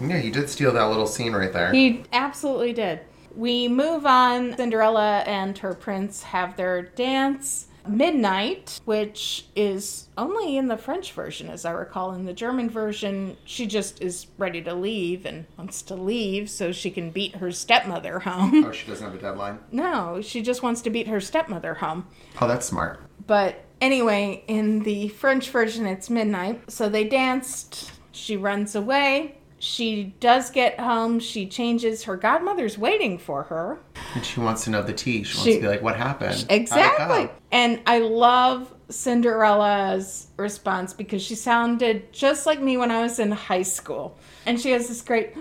Yeah, he did steal that little scene right there. He absolutely did. We move on. Cinderella and her prince have their dance. Midnight, which is only in the French version, as I recall. In the German version, she just is ready to leave and wants to leave so she can beat her stepmother home. Oh, she doesn't have a deadline? No, she just wants to beat her stepmother home. Oh, that's smart. But anyway, in the French version, it's midnight. So they danced... She runs away. She does get home. She changes. Her godmother's waiting for her. And she wants to know the tea. She wants to be like, what happened? Exactly. And I love Cinderella's response because she sounded just like me when I was in high school. And she has this great,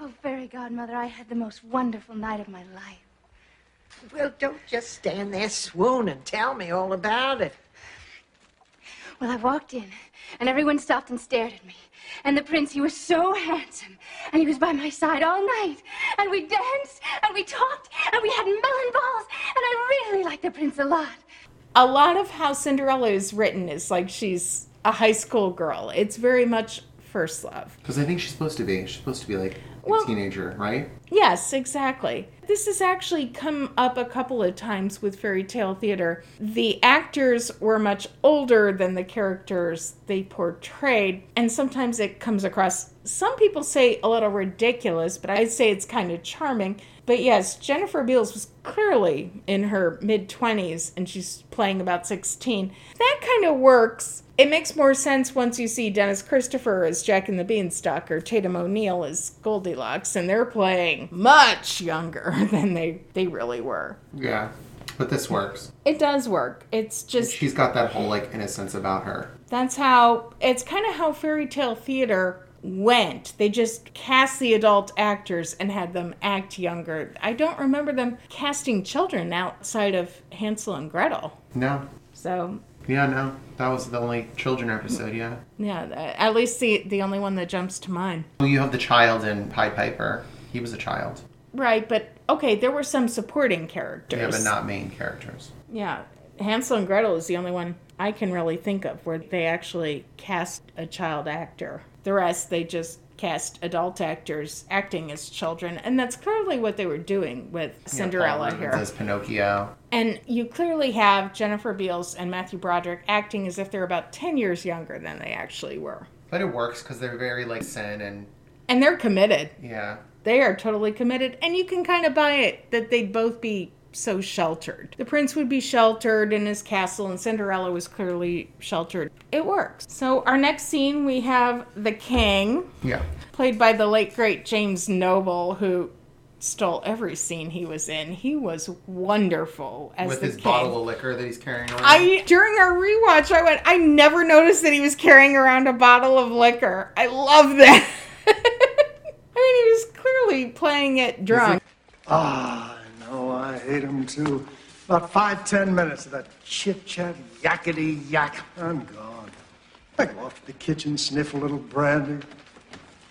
oh, fairy godmother, I had the most wonderful night of my life. Well, don't just stand there swoon and tell me all about it. Well, I walked in. And everyone stopped and stared at me. And the prince, he was so handsome. And he was by my side all night. And we danced, and we talked, and we had melon balls. And I really liked the prince a lot. A lot of how Cinderella is written is like she's a high school girl. It's very much first love. Because I think she's supposed to be. She's supposed to be a teenager, right? Yes, exactly. This has actually come up a couple of times with fairy tale theater. The actors were much older than the characters they portrayed, and sometimes it comes across, some people say a little ridiculous, but I'd say it's kind of charming. But yes, Jennifer Beals was clearly in her mid-20s, and she's playing about 16. That kind of works. It makes more sense once you see Dennis Christopher as Jack and the Beanstalk or Tatum O'Neal as Goldilocks, and they're playing much younger than they really were. Yeah, but this works. It does work. It's just... She's got that whole, innocence about her. That's how... It's kind of how fairy tale theater went. They just cast the adult actors and had them act younger. I don't remember them casting children outside of Hansel and Gretel. No. So... Yeah, no. That was the only children episode, yeah. Yeah, at least the only one that jumps to mind. Well, you have the child in Pied Piper. He was a child. Right, but okay, there were some supporting characters. Yeah, but not main characters. Yeah. Hansel and Gretel is the only one I can really think of where they actually cast a child actor. The rest, they just cast adult actors acting as children, and that's clearly what they were doing with Cinderella here. As Pinocchio. And you clearly have Jennifer Beals and Matthew Broderick acting as if they're about 10 years younger than they actually were. But it works because they're very like sin and they're committed. Yeah. They are totally committed, and you can kind of buy it that they'd both be so sheltered. The prince would be sheltered in his castle, and Cinderella was clearly sheltered. It works. So our next scene, we have the king, played by the late, great James Noble, who stole every scene he was in. He was wonderful as the king. With his bottle of liquor that he's carrying around. During our rewatch, I went, I never noticed that he was carrying around a bottle of liquor. I love that. I mean, he was clearly playing it drunk. Oh, I hate him, too. About 5-10 minutes of that chit-chat, yakety-yak. I'm gone. I go off to the kitchen, sniff a little brandy.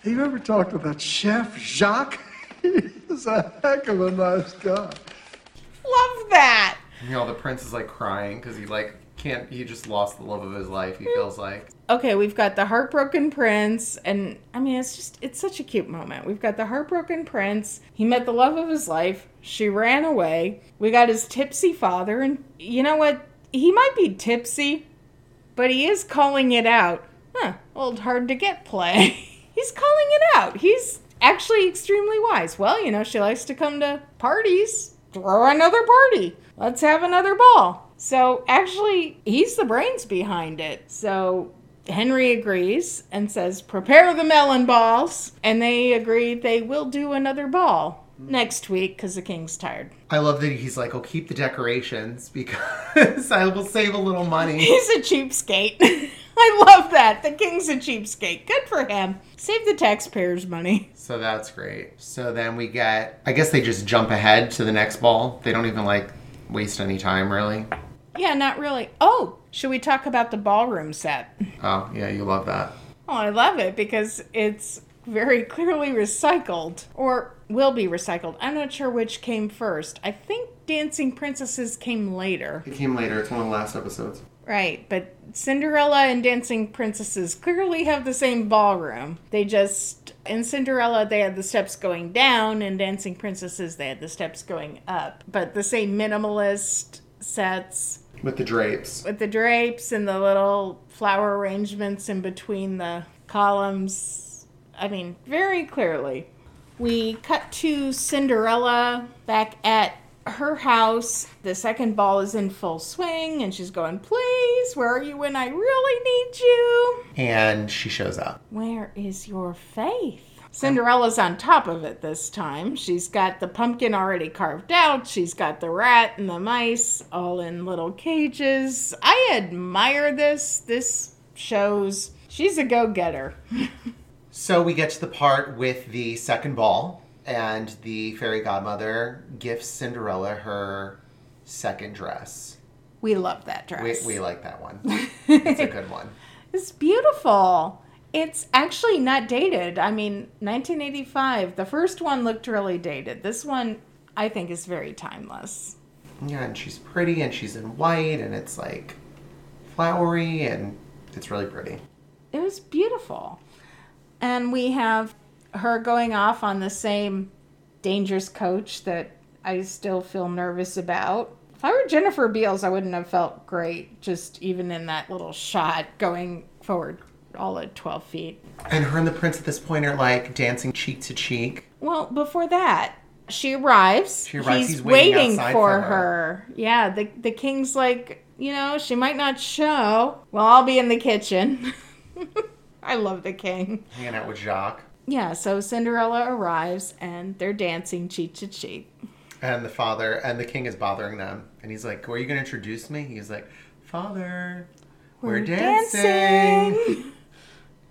Have you ever talked to that chef, Jacques? He's a heck of a nice guy. Love that. You know, the prince is, like, crying because he, like, can't... He just lost the love of his life, he feels like. Okay, we've got the heartbroken prince, and, I mean, it's just... It's such a cute moment. We've got the heartbroken prince. He met the love of his life. She ran away. We got his tipsy father, and you know what? He might be tipsy, but he is calling it out. Old hard-to-get play. He's calling it out. He's actually extremely wise. Well, you know, she likes to come to parties. Throw another party. Let's have another ball. So, actually, he's the brains behind it. So... Henry agrees and says, prepare the melon balls. And they agree they will do another ball next week because the king's tired. I love that he's like, oh, keep the decorations because I will save a little money. He's a cheapskate. I love that. The king's a cheapskate. Good for him. Save the taxpayers' money. So that's great. So then we get, I guess they just jump ahead to the next ball. They don't even like waste any time really. Yeah, not really. Oh, should we talk about the ballroom set? Oh, yeah, you love that. Oh, I love it because it's very clearly recycled or will be recycled. I'm not sure which came first. I think Dancing Princesses came later. It came later. It's one of the last episodes. Right, but Cinderella and Dancing Princesses clearly have the same ballroom. They just, in Cinderella, they had the steps going down, and Dancing Princesses, they had the steps going up. But the same minimalist sets. With the drapes. With the drapes and the little flower arrangements in between the columns. I mean, very clearly. We cut to Cinderella back at her house. The second ball is in full swing, and she's going, please, where are you when I really need you? And she shows up. Where is your faith? Cinderella's on top of it this time. She's got the pumpkin already carved out. She's got the rat and the mice all in little cages. I admire this. This shows she's a go-getter. So we get to the part with the second ball, and the fairy godmother gifts Cinderella her second dress. We love that dress. We like that one. It's a good one. It's beautiful. It's actually not dated. I mean, 1985, the first one looked really dated. This one, I think, is very timeless. Yeah, and she's pretty, and she's in white, and it's, like, flowery, and it's really pretty. It was beautiful. And we have her going off on the same dangerous coach that I still feel nervous about. If I were Jennifer Beals, I wouldn't have felt great, just even in that little shot going forward. All at 12 feet. And her and the prince at this point are like dancing cheek to cheek. Well, before that, she arrives. He's waiting for her. Yeah, the king's like, you know, she might not show. Well, I'll be in the kitchen. I love the king. Hanging out with Jacques. Yeah, so Cinderella arrives and they're dancing cheek to cheek. And the father, and the king is bothering them. And he's like, are you going to introduce me? He's like, Father, we're dancing.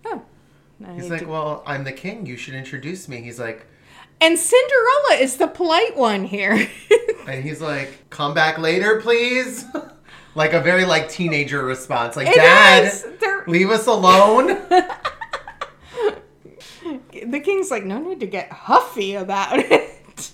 Oh, he's like, well, I'm the king. You should introduce me. He's like... And Cinderella is the polite one here. And he's like, come back later, please. Like a very, like, teenager response. Like, Dad, leave us alone. The king's like, no need to get huffy about it.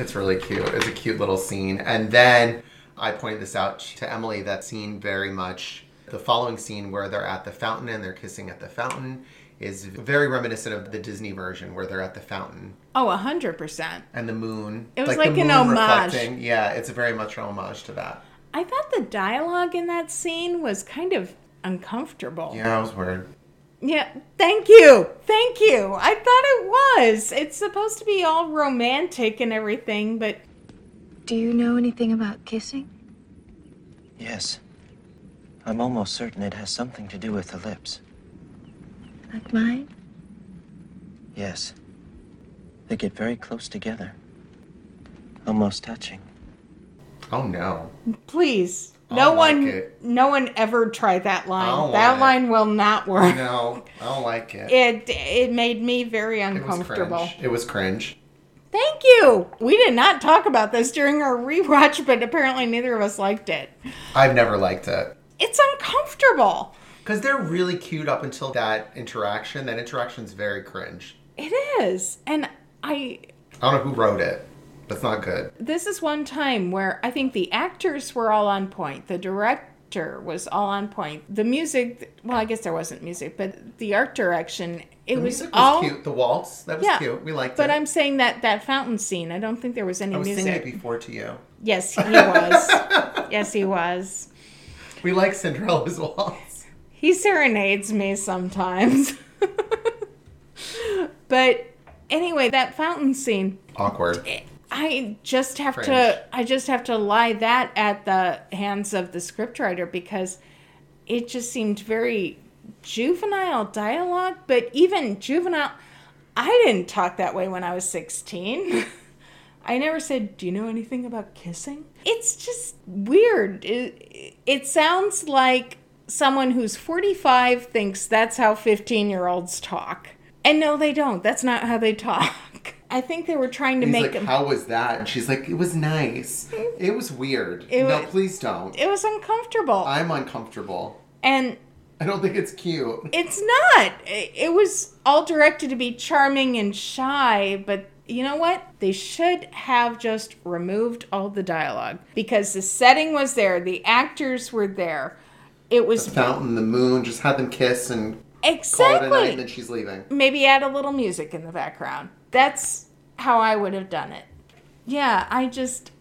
It's really cute. It's a cute little scene. And then I pointed this out to Emily, that scene very much, the following scene where they're at the fountain and they're kissing at the fountain is very reminiscent of the Disney version where they're at the fountain. Oh, 100%. And the moon. It was like an homage. Reflecting. Yeah, it's very much an homage to that. I thought the dialogue in that scene was kind of uncomfortable. Yeah, that was weird. Yeah, thank you. Thank you. I thought it was. It's supposed to be all romantic and everything, but... Do you know anything about kissing? Yes. I'm almost certain it has something to do with the lips. Like mine? Yes. They get very close together. Almost touching. Oh, no. Please. No one ever tried that line. That line will not work. No, I don't like it. It made me very uncomfortable. It was cringe. Thank you. We did not talk about this during our rewatch, but apparently neither of us liked it. I've never liked it. It's uncomfortable. Because they're really cute up until that interaction. That interaction's very cringe. It is. And I don't know who wrote it. That's not good. This is one time where I think the actors were all on point. The director was all on point. The music, well, I guess there wasn't music, but the art direction, the music was all cute. The waltz, that was cute. We liked it. But I'm saying that fountain scene, I don't think there was any music. I was singing it before to you. Yes, he was. Yes, he was. We like Cinderella's waltz. He serenades me sometimes. But anyway, that fountain scene. Awkward. I just have to lie that at the hands of the scriptwriter because it just seemed very juvenile dialogue. But even juvenile, I didn't talk that way when I was 16. I never said, do you know anything about kissing? It's just weird. It sounds like someone who's 45 thinks that's how 15-year-olds talk. And no, they don't. That's not how they talk. I think they were trying to make him. How was that? And she's like, it was nice. It was weird. No, please don't. It was uncomfortable. I'm uncomfortable. And I don't think it's cute. It's not. It was all directed to be charming and shy, but you know what? They should have just removed all the dialogue because the setting was there. The actors were there. It was the fountain, the moon, just had them kiss and exactly. Call it a night, and then she's leaving. Maybe add a little music in the background. That's how I would have done it. Yeah,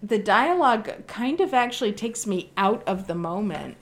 the dialogue kind of actually takes me out of the moment.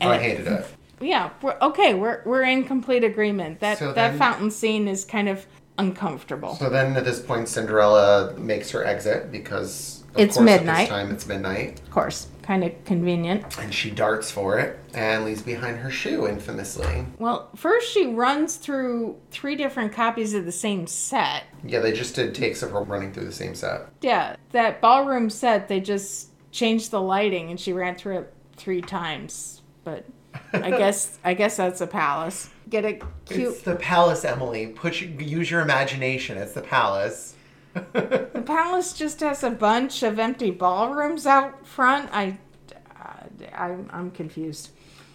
And I hated it. Yeah, we're in complete agreement. That fountain scene is kind of uncomfortable. So then at this point, Cinderella makes her exit because of course, midnight. At this time it's midnight. Of course, kind of convenient. And she darts for it and leaves behind her shoe, infamously. Well, first she runs through 3 different copies of the same set. Yeah, they just did takes of her running through the same set. Yeah, that ballroom set, they just changed the lighting and she ran through it 3 times. But I guess that's a palace. Get a cute... It's the palace, Emily. Use your imagination. It's the palace. The palace just has a bunch of empty ballrooms out front. I'm confused.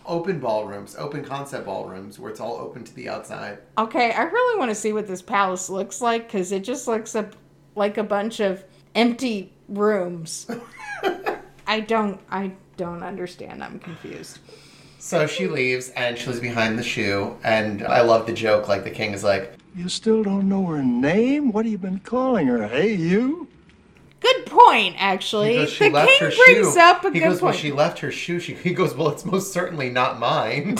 Open ballrooms, open concept ballrooms where it's all open to the outside. Okay, I really want to see what this palace looks like because it just looks like a bunch of empty rooms. I don't understand. I'm confused. So she leaves and she leaves behind the shoe. And I love the joke. Like the king is like, you still don't know her name? What have you been calling her? Hey, you? Good point, actually. The king brings up a good point. Well, she left her shoe. He goes, well, it's most certainly not mine.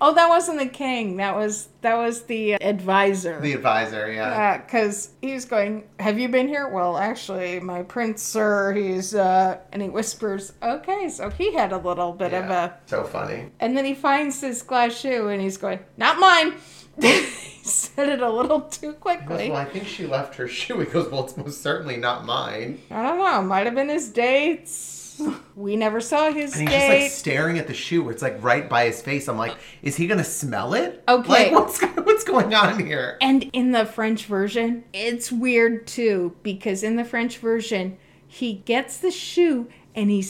Oh, that wasn't the king. That was the advisor. The advisor, yeah. Because he was going, have you been here? Well, actually, my prince, sir, he's... and he whispers, okay, so he had a little bit of a... So funny. And then he finds this glass shoe, and he's going, not mine. He said it a little too quickly. He goes, well, I think she left her shoe. He goes, well, it's most certainly not mine. I don't know. It might have been his dates. We never saw his date. And he's just like staring at the shoe where it's like right by his face. I'm like, is he going to smell it? Okay. Like, what's going on here? And in the French version, it's weird too. Because in the French version, he gets the shoe and he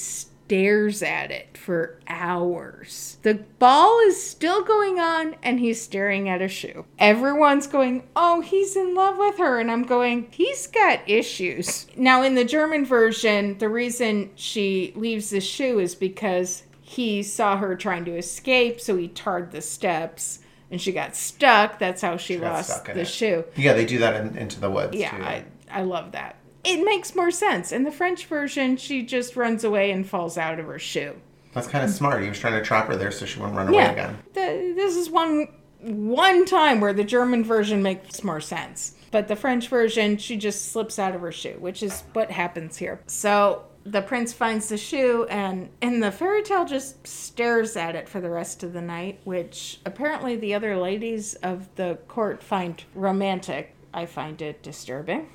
stares at it for hours. The ball is still going on and he's staring at a shoe. Everyone's going, oh, he's in love with her. And I'm going, he's got issues. Now, in the German version, the reason she leaves the shoe is because he saw her trying to escape, so he tarred the steps. And she got stuck. That's how she lost the shoe. Yeah, they do that in Into the Woods, too. Yeah, I love that. It makes more sense. In the French version, she just runs away and falls out of her shoe. That's kind of smart. He was trying to trap her there so she wouldn't run away again. This is one time where the German version makes more sense. But the French version, she just slips out of her shoe, which is what happens here. So the prince finds the shoe, and the fairy tale just stares at it for the rest of the night, which apparently the other ladies of the court find romantic. I find it disturbing.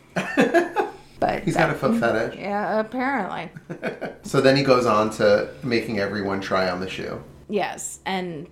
But he's got a foot fetish. Yeah, apparently. So then he goes on to making everyone try on the shoe. Yes, and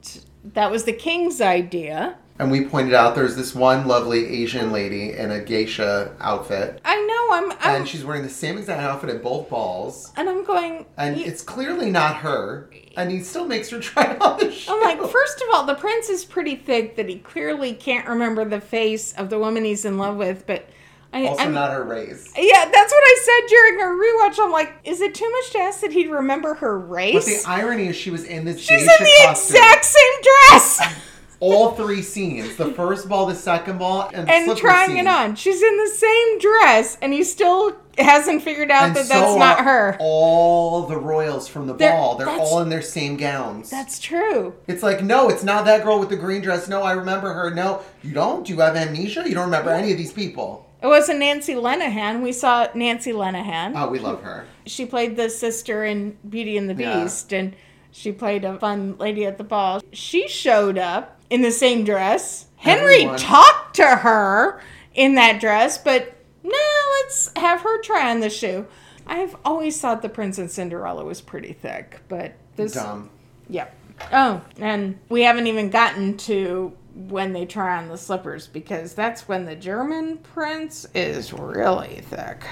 that was the king's idea. And we pointed out there's this one lovely Asian lady in a geisha outfit. I know, and she's wearing the same exact outfit at both balls. And I'm going... And it's clearly not her. And he still makes her try on the shoe. I'm like, first of all, the prince is pretty thick that he clearly can't remember the face of the woman he's in love with, but... I'm not her race. Yeah, that's what I said during our rewatch. I'm like, is it too much to ask that he'd remember her race? But the irony is she was in this She's in the costume. Exact same dress! All three scenes. The first ball, the second ball, and the slipper trying scene. It on. She's in the same dress, and he still hasn't figured out that's not her. All the royals from the ball. They're all in their same gowns. That's true. It's like, no, it's not that girl with the green dress. No, I remember her. No, you don't? Do you have amnesia? You don't remember any of these people. It wasn't Nancy Lenahan. We saw Nancy Lenahan. Oh, we love her. She played the sister in Beauty and the Beast, and she played a fun lady at the ball. She showed up in the same dress. Henry talked to her in that dress, but no, let's have her try on the shoe. I've always thought the Prince and Cinderella was pretty thick, but this... Dumb. Yep. Oh, and we haven't even gotten to... when they try on the slippers, because that's when the German prince is really thick.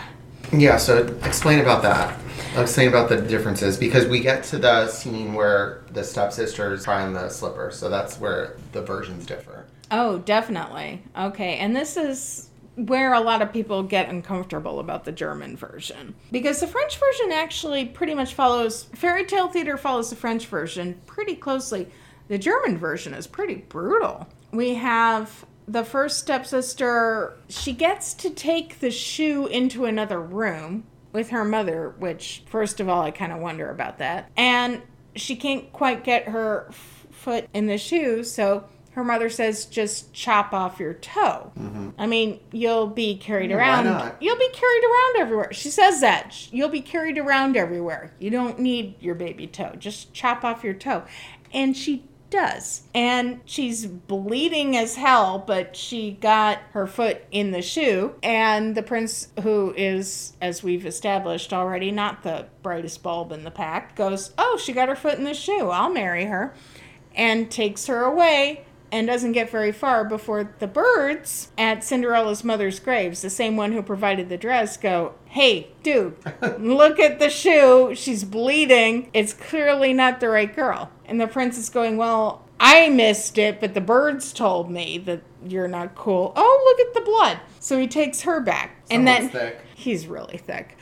Yeah, so explain about that. Explain about the differences, because we get to the scene where the stepsisters try on the slippers, so that's where the versions differ. Oh, definitely. Okay, and this is where a lot of people get uncomfortable about the German version, because the French version actually pretty much follows... Fairy Tale Theater follows the French version pretty closely. The German version is pretty brutal. We have the first stepsister. She gets to take the shoe into another room with her mother, which, first of all, I kind of wonder about that. And she can't quite get her foot in the shoe, so her mother says, just chop off your toe. Mm-hmm. I mean, you'll be carried around. Why not? You'll be carried around everywhere. She says that. You'll be carried around everywhere. You don't need your baby toe. Just chop off your toe. And she does. And she's bleeding as hell, but she got her foot in the shoe. And the prince, who is, as we've established already, not the brightest bulb in the pack, goes, oh, she got her foot in the shoe. I'll marry her. And takes her away and doesn't get very far before the birds at Cinderella's mother's graves, the same one who provided the dress, go, hey, dude, look at the shoe. She's bleeding. It's clearly not the right girl. And the prince is going, well, I missed it, but the birds told me that you're not cool. Oh, look at the blood. So he takes her back. He's really thick.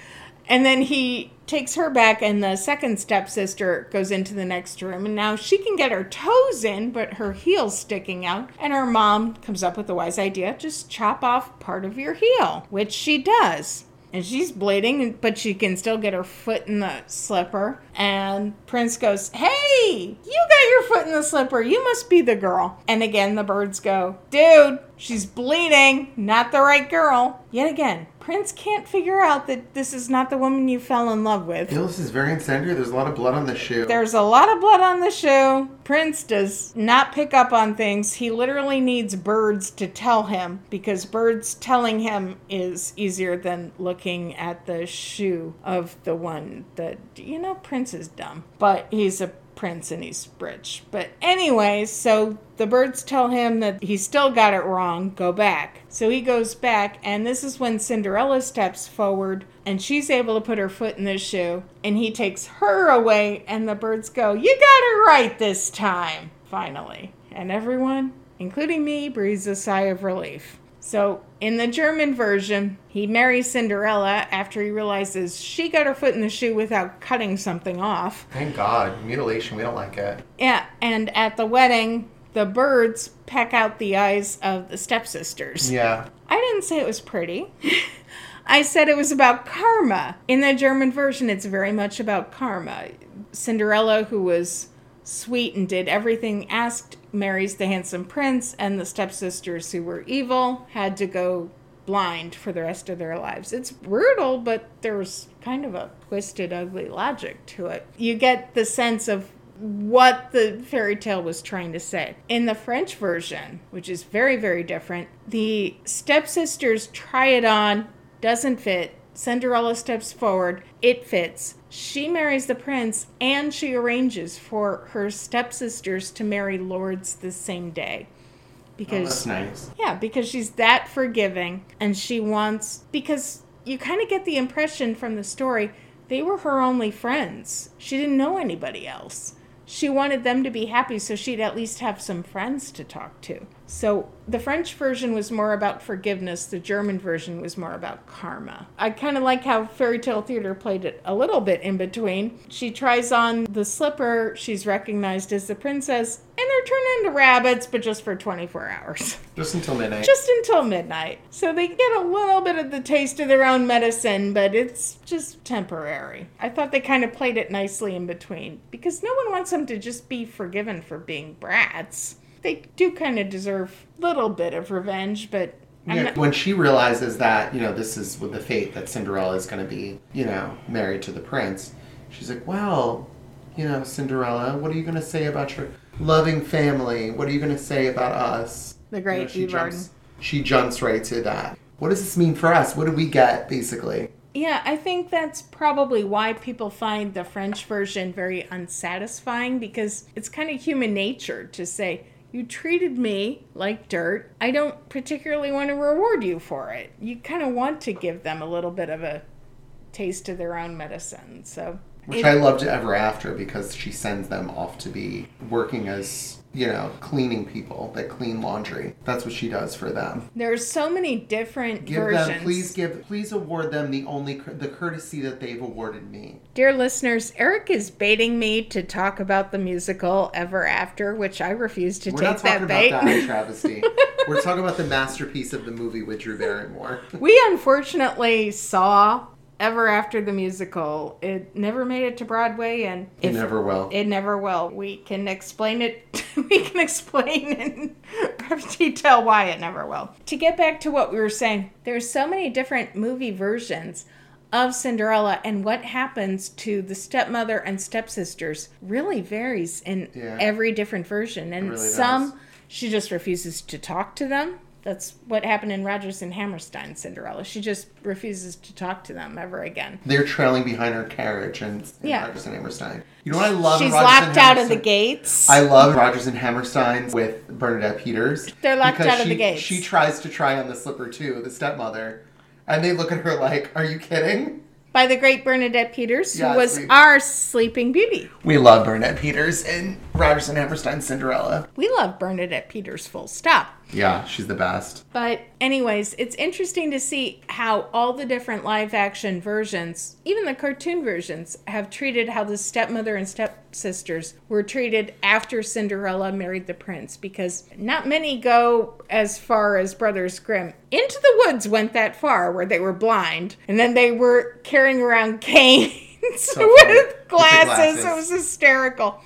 And then he takes her back, and the second stepsister goes into the next room. And now she can get her toes in, but her heel's sticking out. And her mom comes up with the wise idea, just chop off part of your heel, which she does. And she's bleeding, but she can still get her foot in the slipper. And Prince goes, hey, you got your foot in the slipper. You must be the girl. And again, the birds go, dude, she's bleeding. Not the right girl. Yet again, Prince can't figure out that this is not the woman you fell in love with. This is very incendiary. There's a lot of blood on the shoe. Prince does not pick up on things. He literally needs birds to tell him, because birds telling him is easier than looking at the shoe of the one that, Prince is dumb. But he's a prince in his bridge. But anyway, so the birds tell him that he still got it wrong, go back. So he goes back, and this is when Cinderella steps forward, and she's able to put her foot in the shoe, and he takes her away, and the birds go, "You got it right this time, finally." And everyone, including me, breathes a sigh of relief. So in the German version, he marries Cinderella after he realizes she got her foot in the shoe without cutting something off. Thank God. Mutilation, we don't like it. Yeah, and at the wedding, the birds peck out the eyes of the stepsisters. Yeah. I didn't say it was pretty. I said it was about karma. In the German version, it's very much about karma. Cinderella, who was sweet and did everything asked, marries the handsome prince, and the stepsisters who were evil had to go blind for the rest of their lives. It's brutal, but there's kind of a twisted, ugly logic to it. You get the sense of what the fairy tale was trying to say. In the French version, which is very, very different, the stepsisters try it on, doesn't fit. Cinderella steps forward, it fits. She marries the prince, and she arranges for her stepsisters to marry lords the same day. Because, oh, that's nice. Yeah, because she's that forgiving, and she wants... Because you kind of get the impression from the story, they were her only friends. She didn't know anybody else. She wanted them to be happy so she'd at least have some friends to talk to. So the French version was more about forgiveness. The German version was more about karma. I kind of like how fairy tale theater played it a little bit in between. She tries on the slipper. She's recognized as the princess. And they're turned into rabbits, but just for 24 hours. Just until midnight. Just until midnight. So they get a little bit of the taste of their own medicine, but it's just temporary. I thought they kind of played it nicely in between. Because no one wants them to just be forgiven for being brats. They do kind of deserve a little bit of revenge, but... When she realizes that, this is the fate that Cinderella is going to be, married to the prince, she's like, well, Cinderella, what are you going to say about your loving family? What are you going to say about us? The great Eve Arden. She jumps right to that. What does this mean for us? What do we get, basically? Yeah, I think that's probably why people find the French version very unsatisfying, because it's kind of human nature to say... You treated me like dirt. I don't particularly want to reward you for it. You kind of want to give them a little bit of a taste of their own medicine. So, which I loved Ever After, because she sends them off to be working as, cleaning people that clean laundry. That's what she does for them. There's so many different versions. Please award them the courtesy that they've awarded me. Dear listeners, Eric is baiting me to talk about the musical Ever After, which I refuse to take that bait. We're not talking about that, travesty. We're talking about the masterpiece of the movie with Drew Barrymore. We unfortunately saw Ever After the musical. It never made it to Broadway, and it never will. It never will. We can explain it. We can explain in detail why it never will. To get back to what we were saying, there's so many different movie versions of Cinderella, and what happens to the stepmother and stepsisters really varies in every different version. And really she just refuses to talk to them. That's what happened in Rodgers and Hammerstein, Cinderella. She just refuses to talk to them ever again. They're trailing behind her carriage in Rodgers and Hammerstein. You know what I love? She's locked out of the gates. I love Rodgers and Hammerstein with Bernadette Peters. They're locked out of the gates. She tries to try on the slipper too, the stepmother. And they look at her like, are you kidding? By the great Bernadette Peters, who was our Sleeping Beauty. We love Bernadette Peters in Rodgers and Hammerstein Cinderella. We love Bernadette Peters, full stop. Yeah, she's the best. But anyways, it's interesting to see how all the different live action versions, even the cartoon versions, have treated how the stepmother and stepsisters were treated after Cinderella married the prince, because not many go as far as Brothers Grimm. Into the Woods went that far, where they were blind, and then they were carrying around canes with glasses. It was hysterical.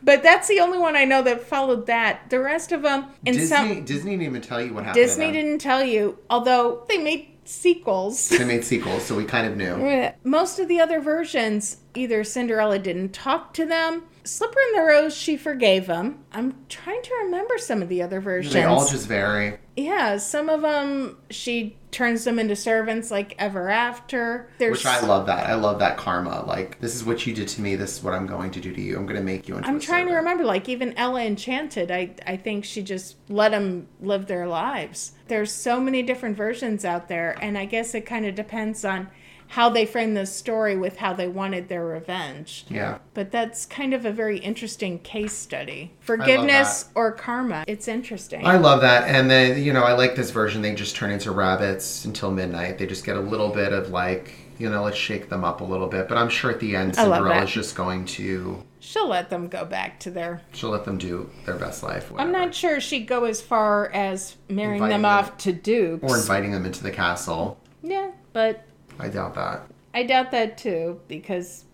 But that's the only one I know that followed that. The rest of them... Disney didn't even tell you what happened. Disney didn't tell you, although they made sequels. They made sequels, so we kind of knew. Most of the other versions, either Cinderella didn't talk to them. Slipper in the Rose, she forgave them. I'm trying to remember some of the other versions. They all just vary. Yeah, some of them she turns them into servants like Ever After. Which I love that. I love that karma. Like, this is what you did to me. This is what I'm going to do to you. I'm going to make you into a servant. I'm trying to remember, like, even Ella Enchanted, I think she just let them live their lives. There's so many different versions out there, and I guess it kind of depends on how they frame the story with how they wanted their revenge. Yeah. But that's kind of a very interesting case study. Forgiveness or karma. It's interesting. I love that. And then, you know, I like this version. They just turn into rabbits until midnight. They just get a little bit of like, you know, let's shake them up a little bit. But I'm sure at the end, Cinderella's just going to... She'll let them go back to their... She'll let them do their best life. Whatever. I'm not sure she'd go as far as marrying them off to dukes. Or inviting them into the castle. Yeah, but... I doubt that. I doubt that too, because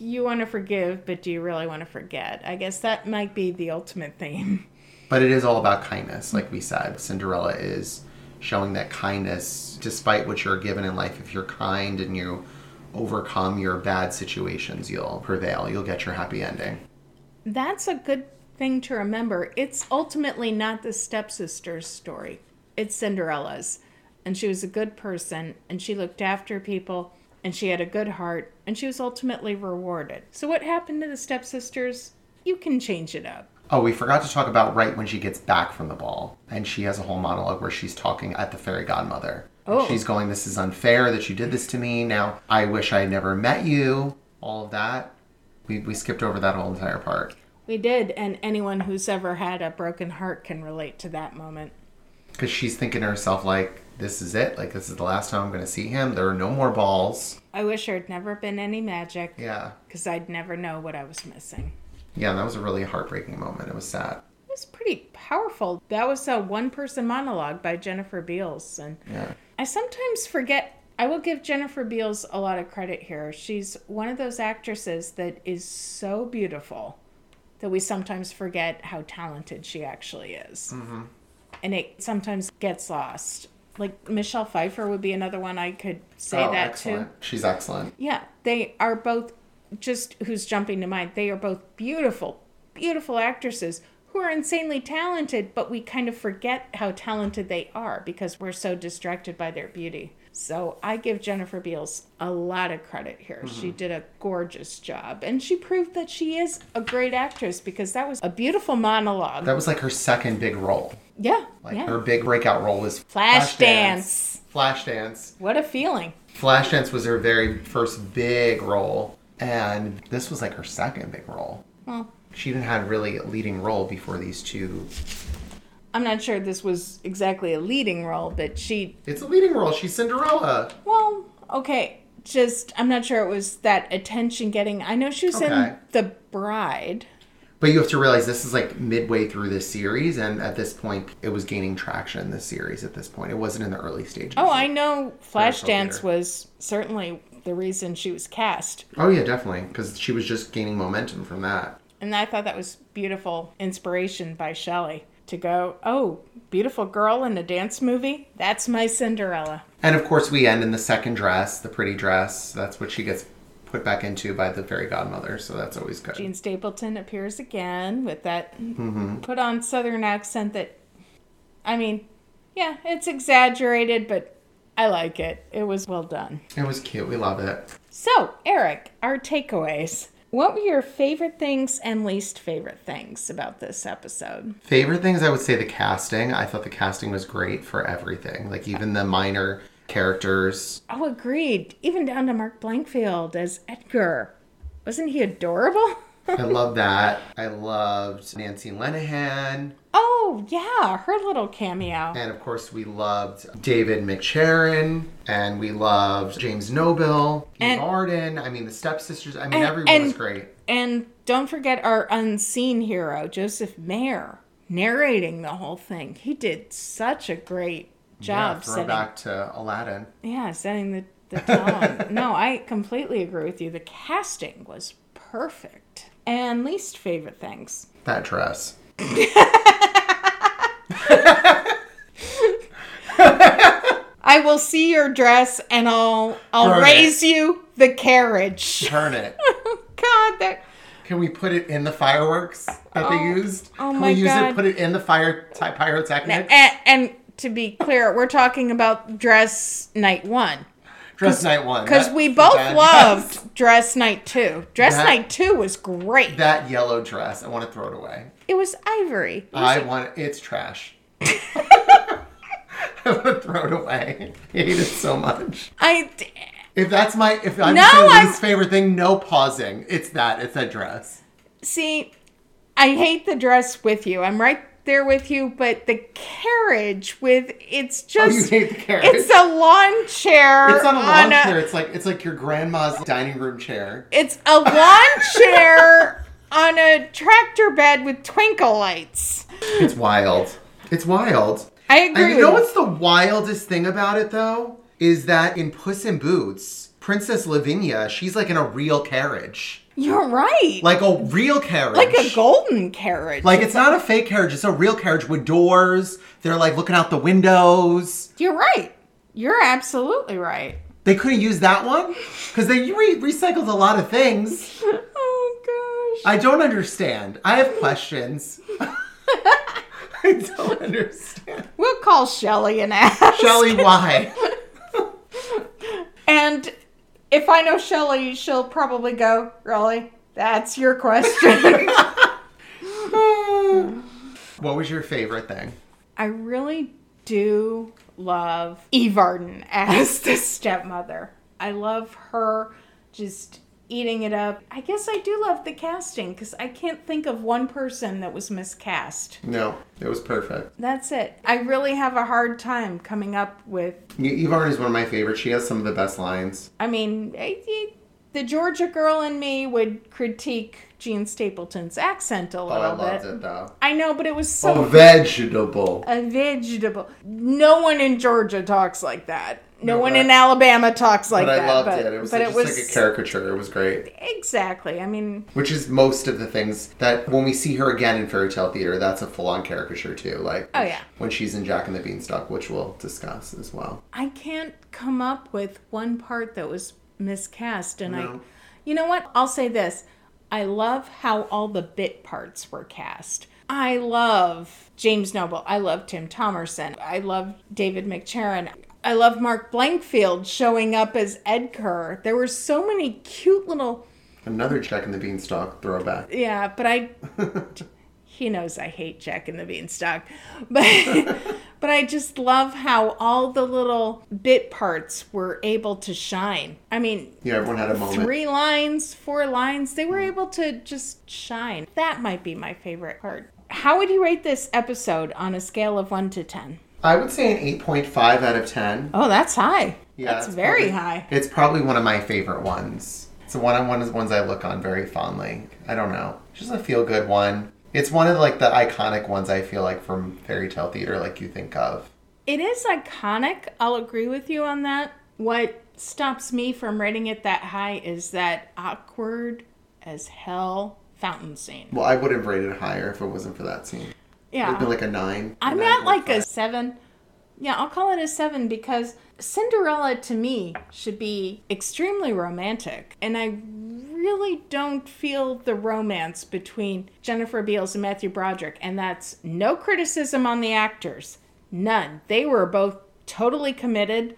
you want to forgive, but do you really want to forget? I guess that might be the ultimate theme. But it is all about kindness, like we said. Cinderella is showing that kindness, despite what you're given in life, if you're kind and you overcome your bad situations, you'll prevail. You'll get your happy ending. That's a good thing to remember. It's ultimately not the stepsister's story. It's Cinderella's. And she was a good person, and she looked after people, and she had a good heart, and she was ultimately rewarded. So what happened to the stepsisters? You can change it up. Oh, we forgot to talk about right when she gets back from the ball. And she has a whole monologue where she's talking at the fairy godmother. Oh. She's going, this is unfair that you did this to me. Now, I wish I had never met you. All of that. We skipped over that whole entire part. We did, and anyone who's ever had a broken heart can relate to that moment. Because she's thinking to herself, like, this is it. Like, this is the last time I'm going to see him. There are no more balls. I wish there had never been any magic. Yeah. Because I'd never know what I was missing. Yeah, that was a really heartbreaking moment. It was sad. It was pretty powerful. That was a one-person monologue by Jennifer Beals. And yeah. I sometimes forget. I will give Jennifer Beals a lot of credit here. She's one of those actresses that is so beautiful that we sometimes forget how talented she actually is. Mm-hmm. And it sometimes gets lost. Like, Michelle Pfeiffer would be another one I could say too. She's excellent. Yeah. They are both, just who's jumping to mind, they are both beautiful, beautiful actresses who are insanely talented, but we kind of forget how talented they are because we're so distracted by their beauty. So I give Jennifer Beals a lot of credit here. Mm-hmm. She did a gorgeous job. And she proved that she is a great actress because that was a beautiful monologue. That was like her second big role. Yeah. Like her big breakout role was Flashdance. Flashdance. What a feeling. Flashdance was her very first big role. And this was like her second big role. Well, she didn't have really a leading role before these two. I'm not sure this was exactly a leading role, but she... It's a leading role. She's Cinderella. Well, okay. Just, I'm not sure it was that attention getting. I know she was in The Bride. But you have to realize this is like midway through this series, and at this point, it was gaining traction, this series at this point. It wasn't in the early stages. Oh, I know Flashdance was certainly the reason she was cast. Oh, yeah, definitely. Because she was just gaining momentum from that. And I thought that was beautiful inspiration by Shelley. To go, oh, beautiful girl in a dance movie? That's my Cinderella. And of course we end in the second dress, the pretty dress. That's what she gets put back into by the fairy godmother, so that's always good. Jean Stapleton appears again with that put on southern accent that, I mean, yeah, it's exaggerated, but I like it. It was well done. It was cute. We love it. So, Eric, our takeaways. What were your favorite things and least favorite things about this episode? Favorite things, I would say the casting. I thought the casting was great for everything. Like, even the minor characters. Oh, agreed. Even down to Mark Blankfield as Edgar. Wasn't he adorable? I love that. I loved Nancy Lenahan. Oh, yeah. Her little cameo. And, of course, we loved David McCharen. And we loved James Noble. Eve Arden. I mean, the stepsisters. I mean, everyone was great. And don't forget our unseen hero, Joseph Maher, narrating the whole thing. He did such a great job. Yeah, throwback to Aladdin. Yeah, setting the tone. No, I completely agree with you. The casting was perfect. And least favorite things. That dress. I will see your dress and I'll raise you the carriage. Turn it. God, that... Can we put it in the fireworks that they used? Oh, my God. Can we use it, put it in the pyrotechnics? And to be clear, we're talking about Dress Night 1. Dress Night 1. Because we both loved Dress Night 2. Night 2 was great. That yellow dress. I want to throw it away. It was ivory. It's trash. I want to throw it away. I hate it so much. If I'm least favorite thing, no pausing. It's that dress. See, I hate the dress with you. I'm right there with you, but the carriage with it's just you hate the carriage. It's a lawn chair. It's not a lawn chair. It's like your grandma's dining room chair. It's a lawn chair on a tractor bed with twinkle lights. It's wild. It's wild. I agree. And you know what's the wildest thing about it though? Is that in Puss in Boots, Princess Lavinia, she's like in a real carriage. You're right. Like a real carriage. Like a golden carriage. Like it's not a fake carriage, it's a real carriage with doors. They're like looking out the windows. You're right. You're absolutely right. They couldn't use that one? Because they recycled a lot of things. Oh gosh. I don't understand. I have questions. I don't understand. We'll call Shelley and ask. Shelley, why? And if I know Shelley, she'll probably go, really? That's your question. What was your favorite thing? I really do love Eve Arden as the stepmother. I love her just eating it up. I guess I do love the casting because I can't think of one person that was miscast. No, it was perfect. That's it. I really have a hard time coming up with... Eve Arden is one of my favorites. She has some of the best lines. I mean, the Georgia girl in me would critique Gene Stapleton's accent a little bit. Oh, I loved it, though. I know, but it was so... A vegetable. No one in Georgia talks like that. No one in Alabama talks like that. But I loved it. It was like a caricature. It was great. Exactly. I mean... Which is most of the things that when we see her again in fairy tale theater, that's a full-on caricature too. Like, oh, yeah. When she's in Jack and the Beanstalk, which we'll discuss as well. I can't come up with one part that was miscast. You know what? I'll say this. I love how all the bit parts were cast. I love James Noble. I love Tim Thomerson. I love David McCharen. I love Mark Blankfield showing up as Edgar. There were so many cute little... Another Jack and the Beanstalk throwback. Yeah, but he knows I hate Jack and the Beanstalk. But I just love how all the little bit parts were able to shine. I mean... Yeah, everyone had a moment. 4 lines. They were able to just shine. That might be my favorite part. How would you rate this episode on a scale of 1 to 10? I would say an 8.5 out of 10. Oh, that's high. Yeah, that's very high. It's probably one of my favorite ones. It's one of the ones I look on very fondly. I don't know. It's just a feel-good one. It's one of like the iconic ones I feel like from fairy tale theater, like you think of. It is iconic. I'll agree with you on that. What stops me from rating it that high is that awkward as hell fountain scene. Well, I would have rated it higher if it wasn't for that scene. Yeah. It would have been like a 9. I'm at like a 7. Yeah, I'll call it a 7 because Cinderella to me should be extremely romantic. And I really don't feel the romance between Jennifer Beals and Matthew Broderick. And that's no criticism on the actors. None. They were both totally committed.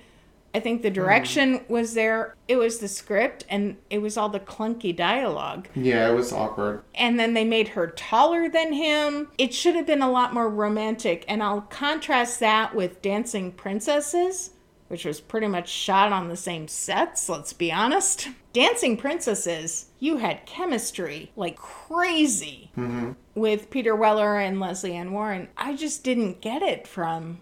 I think the direction was there. It was the script and it was all the clunky dialogue. Yeah, it was awkward. And then they made her taller than him. It should have been a lot more romantic. And I'll contrast that with Dancing Princesses, which was pretty much shot on the same sets, let's be honest. Dancing Princesses, you had chemistry like crazy with Peter Weller and Leslie Ann Warren. I just didn't get it from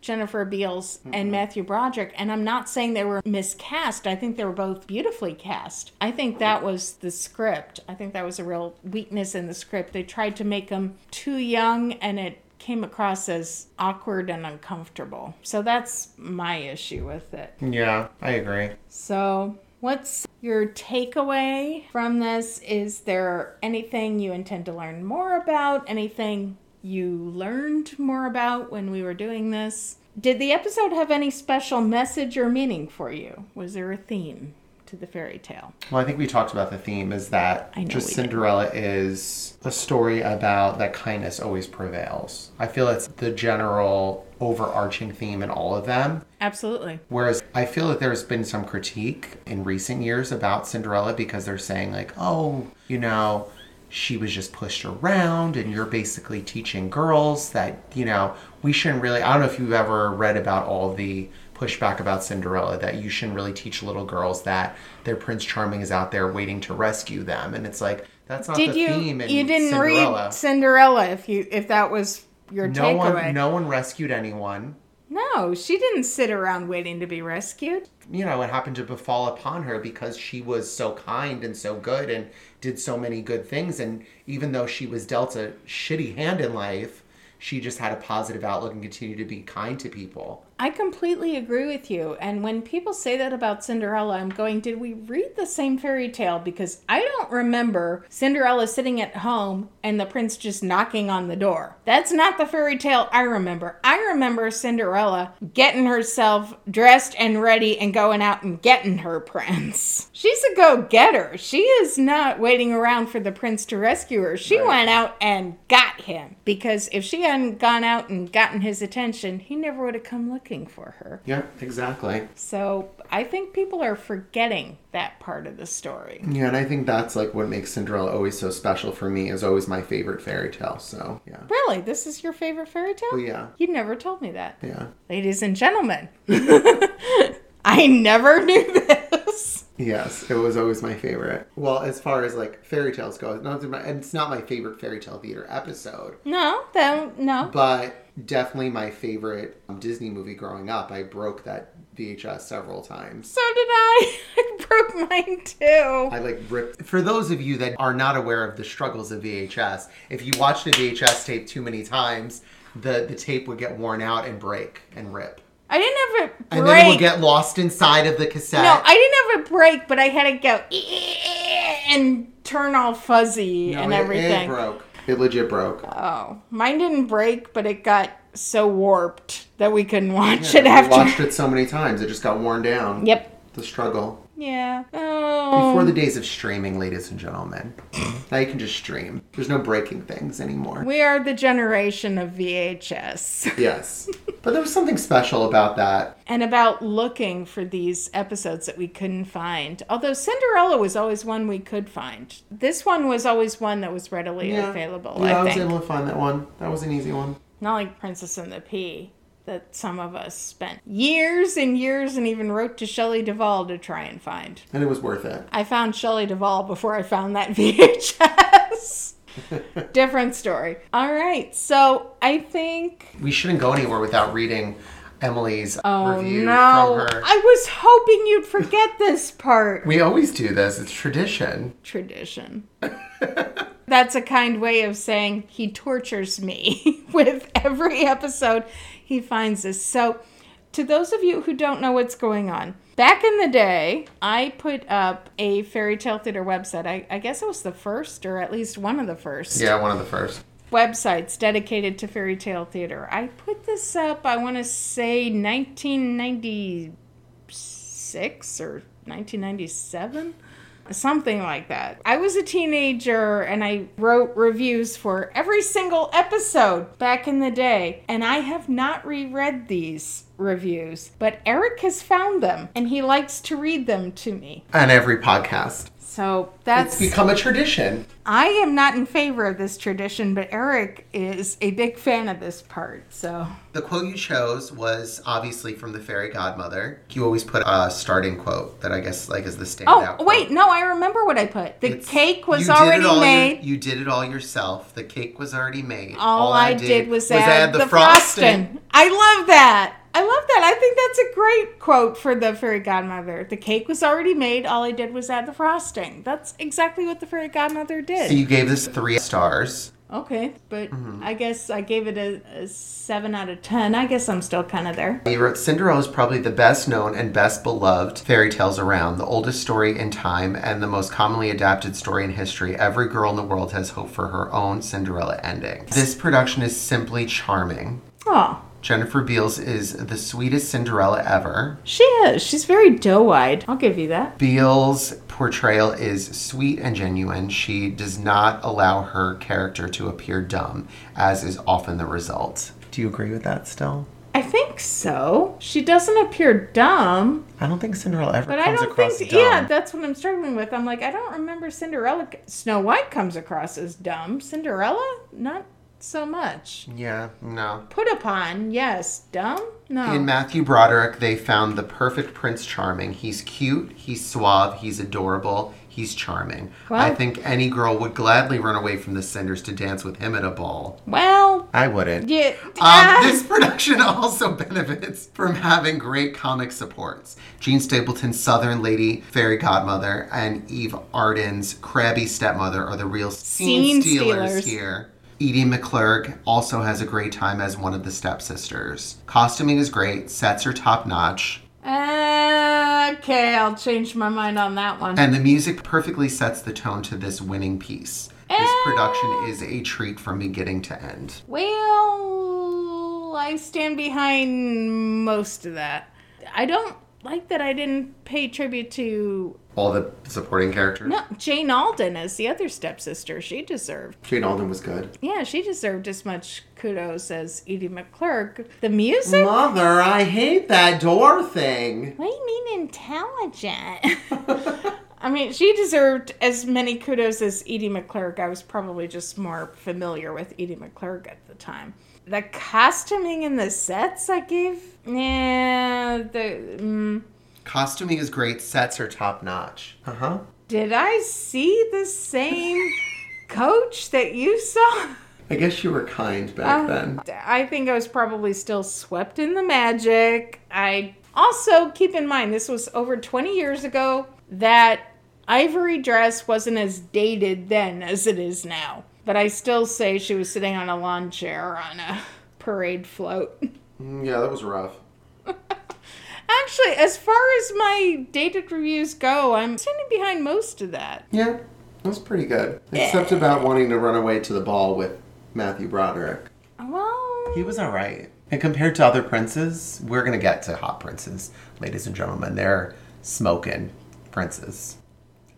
Jennifer Beals and Matthew Broderick. And I'm not saying they were miscast. I think they were both beautifully cast. I think that was the script. I think that was a real weakness in the script. They tried to make them too young and it came across as awkward and uncomfortable. So that's my issue with it. Yeah, I agree. So what's your takeaway from this? Is there anything you intend to learn more about? Anything you learned more about when we were doing this? Did the episode have any special message or meaning for you? Was there a theme? to the fairy tale. Well, I think we talked about the theme is that just Cinderella is a story about that kindness always prevails. I feel it's the general overarching theme in all of them. Absolutely. Whereas I feel that there's been some critique in recent years about Cinderella because they're saying like, oh, you know, she was just pushed around and you're basically teaching girls that, you know, we shouldn't really, I don't know if you've ever read about all the pushback about Cinderella, that you shouldn't really teach little girls that their Prince Charming is out there waiting to rescue them. And it's like, that's not the theme in Cinderella. You didn't read Cinderella if that was your takeaway. No one rescued anyone. No, she didn't sit around waiting to be rescued. You know, it happened to befall upon her because she was so kind and so good and did so many good things. And even though she was dealt a shitty hand in life, she just had a positive outlook and continued to be kind to people. I completely agree with you. And when people say that about Cinderella, I'm going, did we read the same fairy tale? Because I don't remember Cinderella sitting at home and the prince just knocking on the door. That's not the fairy tale I remember. I remember Cinderella getting herself dressed and ready and going out and getting her prince. She's a go-getter. She is not waiting around for the prince to rescue her. She went out and got him. Because if she hadn't gone out and gotten his attention, he never would have come looking for her. Yeah, exactly. So I think people are forgetting that part of the story. Yeah, and I think that's like what makes Cinderella always so special for me, is always my favorite fairy tale. So yeah. Really? This is your favorite fairy tale? Well, yeah. You never told me that. Yeah. Ladies and gentlemen, I never knew this. Yes, it was always my favorite. Well, as far as like fairy tales go, it's not my favorite fairy tale theater episode. No. But definitely my favorite Disney movie growing up. I broke that VHS several times. So did I. I broke mine too. I like ripped. For those of you that are not aware of the struggles of VHS, if you watched a VHS tape too many times, the tape would get worn out and break and rip. I didn't have it break. And then it would get lost inside of the cassette. No, I didn't have it break, but I had it go and turn all fuzzy and everything. It broke. It legit broke. Oh, mine didn't break, but it got so warped that we couldn't watch it after. We watched it so many times. It just got worn down. Yep. The struggle. Yeah. Oh. Before the days of streaming, ladies and gentlemen. Now you can just stream. There's no breaking things anymore. We are the generation of VHS. Yes. But there was something special about that. And about looking for these episodes that we couldn't find. Although Cinderella was always one we could find. This one was always one that was readily available, I think. Yeah, I was able to find that one. That was an easy one. Not like Princess and the Pea, that some of us spent years and even wrote to Shelley Duvall to try and find. And it was worth it. I found Shelley Duvall before I found that VHS. Different story. All right, so I think we shouldn't go anywhere without reading Emily's review from her. I was hoping you'd forget this part. We always do this. It's tradition. Tradition. That's a kind way of saying he tortures me with every episode he finds this. So to those of you who don't know what's going on, back in the day, I put up a fairy tale theater website. I guess it was the first, or at least one of the first. Yeah, one of the first. Websites dedicated to fairy tale theater. I put this up, I want to say 1996 or 1997. Something like that. I was a teenager and I wrote reviews for every single episode back in the day. And I have not reread these reviews, but Eric has found them and he likes to read them to me. On every podcast. So that's... It's become a tradition. I am not in favor of this tradition, but Eric is a big fan of this part, so... The quote you chose was obviously from the Fairy Godmother. You always put a starting quote that I guess like is the standout quote. Wait, no, I remember what I put. The cake was already made. You did it all yourself. The cake was already made. All I did was add the frosting. I love that. I love that. I think that's a great quote for the Fairy Godmother. The cake was already made. All I did was add the frosting. That's exactly what the Fairy Godmother did. So you gave this 3 stars. Okay, but I guess I gave it a 7 out of 10. I guess I'm still kind of there. You wrote, Cinderella is probably the best known and best beloved fairy tales around, the oldest story in time, and the most commonly adapted story in history. Every girl in the world has hope for her own Cinderella ending. This production is simply charming. Oh. Jennifer Beals is the sweetest Cinderella ever. She is. She's very doe-eyed. I'll give you that. Beals' portrayal is sweet and genuine. She does not allow her character to appear dumb, as is often the result. Do you agree with that still? I think so. She doesn't appear dumb. I don't think Cinderella ever comes across dumb. Yeah, that's what I'm struggling with. I'm like, I don't remember Cinderella. Snow White comes across as dumb. Cinderella? Not so much. Yeah, no. Put upon, yes. Dumb? No. In Matthew Broderick, they found the perfect Prince Charming. He's cute, he's suave, he's adorable, he's charming. Well, I think any girl would gladly run away from the cinders to dance with him at a ball. Well, I wouldn't. Yeah. This production also benefits from having great comic supports. Jean Stapleton's Southern Lady Fairy Godmother and Eve Arden's crabby stepmother are the real scene stealers here. Edie McClurg also has a great time as one of the stepsisters. Costuming is great. Sets are top-notch. Okay, I'll change my mind on that one. And the music perfectly sets the tone to this winning piece. This production is a treat from beginning to end. Well, I stand behind most of that. I don't like that I didn't pay tribute to all the supporting characters? No, Jayne Alden as the other stepsister. She deserved. Jayne Alden was good. Yeah, she deserved as much kudos as Edie McClurg. The music? Mother, I hate that door thing. What do you mean intelligent? I mean, she deserved as many kudos as Edie McClurg. I was probably just more familiar with Edie McClurg at the time. The costuming and the sets I gave? Costuming is great. Sets are top-notch. Uh-huh. Did I see the same coach that you saw? I guess you were kind back then. I think I was probably still swept in the magic. I also, keep in mind, this was over 20 years ago. That ivory dress wasn't as dated then as it is now. But I still say she was sitting on a lawn chair on a parade float. Yeah, that was rough. Actually, as far as my dated reviews go, I'm standing behind most of that. Yeah, that was pretty good. Except about wanting to run away to the ball with Matthew Broderick. Well, he was all right. And compared to other princes, we're going to get to hot princes, ladies and gentlemen. They're smoking princes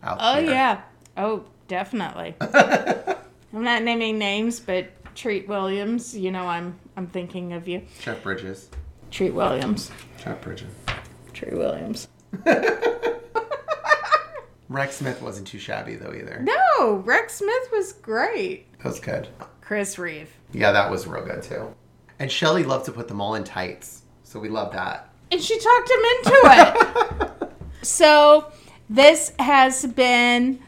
out there. Oh, yeah. Oh, definitely. I'm not naming names, but Treat Williams, you know I'm thinking of you. Jeff Bridges. Treat Williams. Jeff Bridges. Treat Williams. Rex Smith wasn't too shabby, though, either. No, Rex Smith was great. That was good. Chris Reeve. Yeah, that was real good, too. And Shelley loved to put them all in tights, so we love that. And she talked him into it. So this has been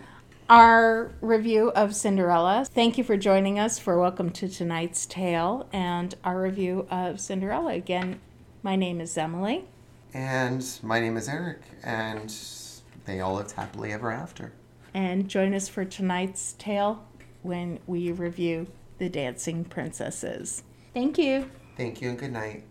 our review of Cinderella. Thank you for joining us for Welcome to Tonight's Tale and our review of Cinderella. Again, my name is Emily. And my name is Eric. And they all lived happily ever after. And join us for tonight's tale when we review The Dancing Princesses. Thank you. Thank you and good night.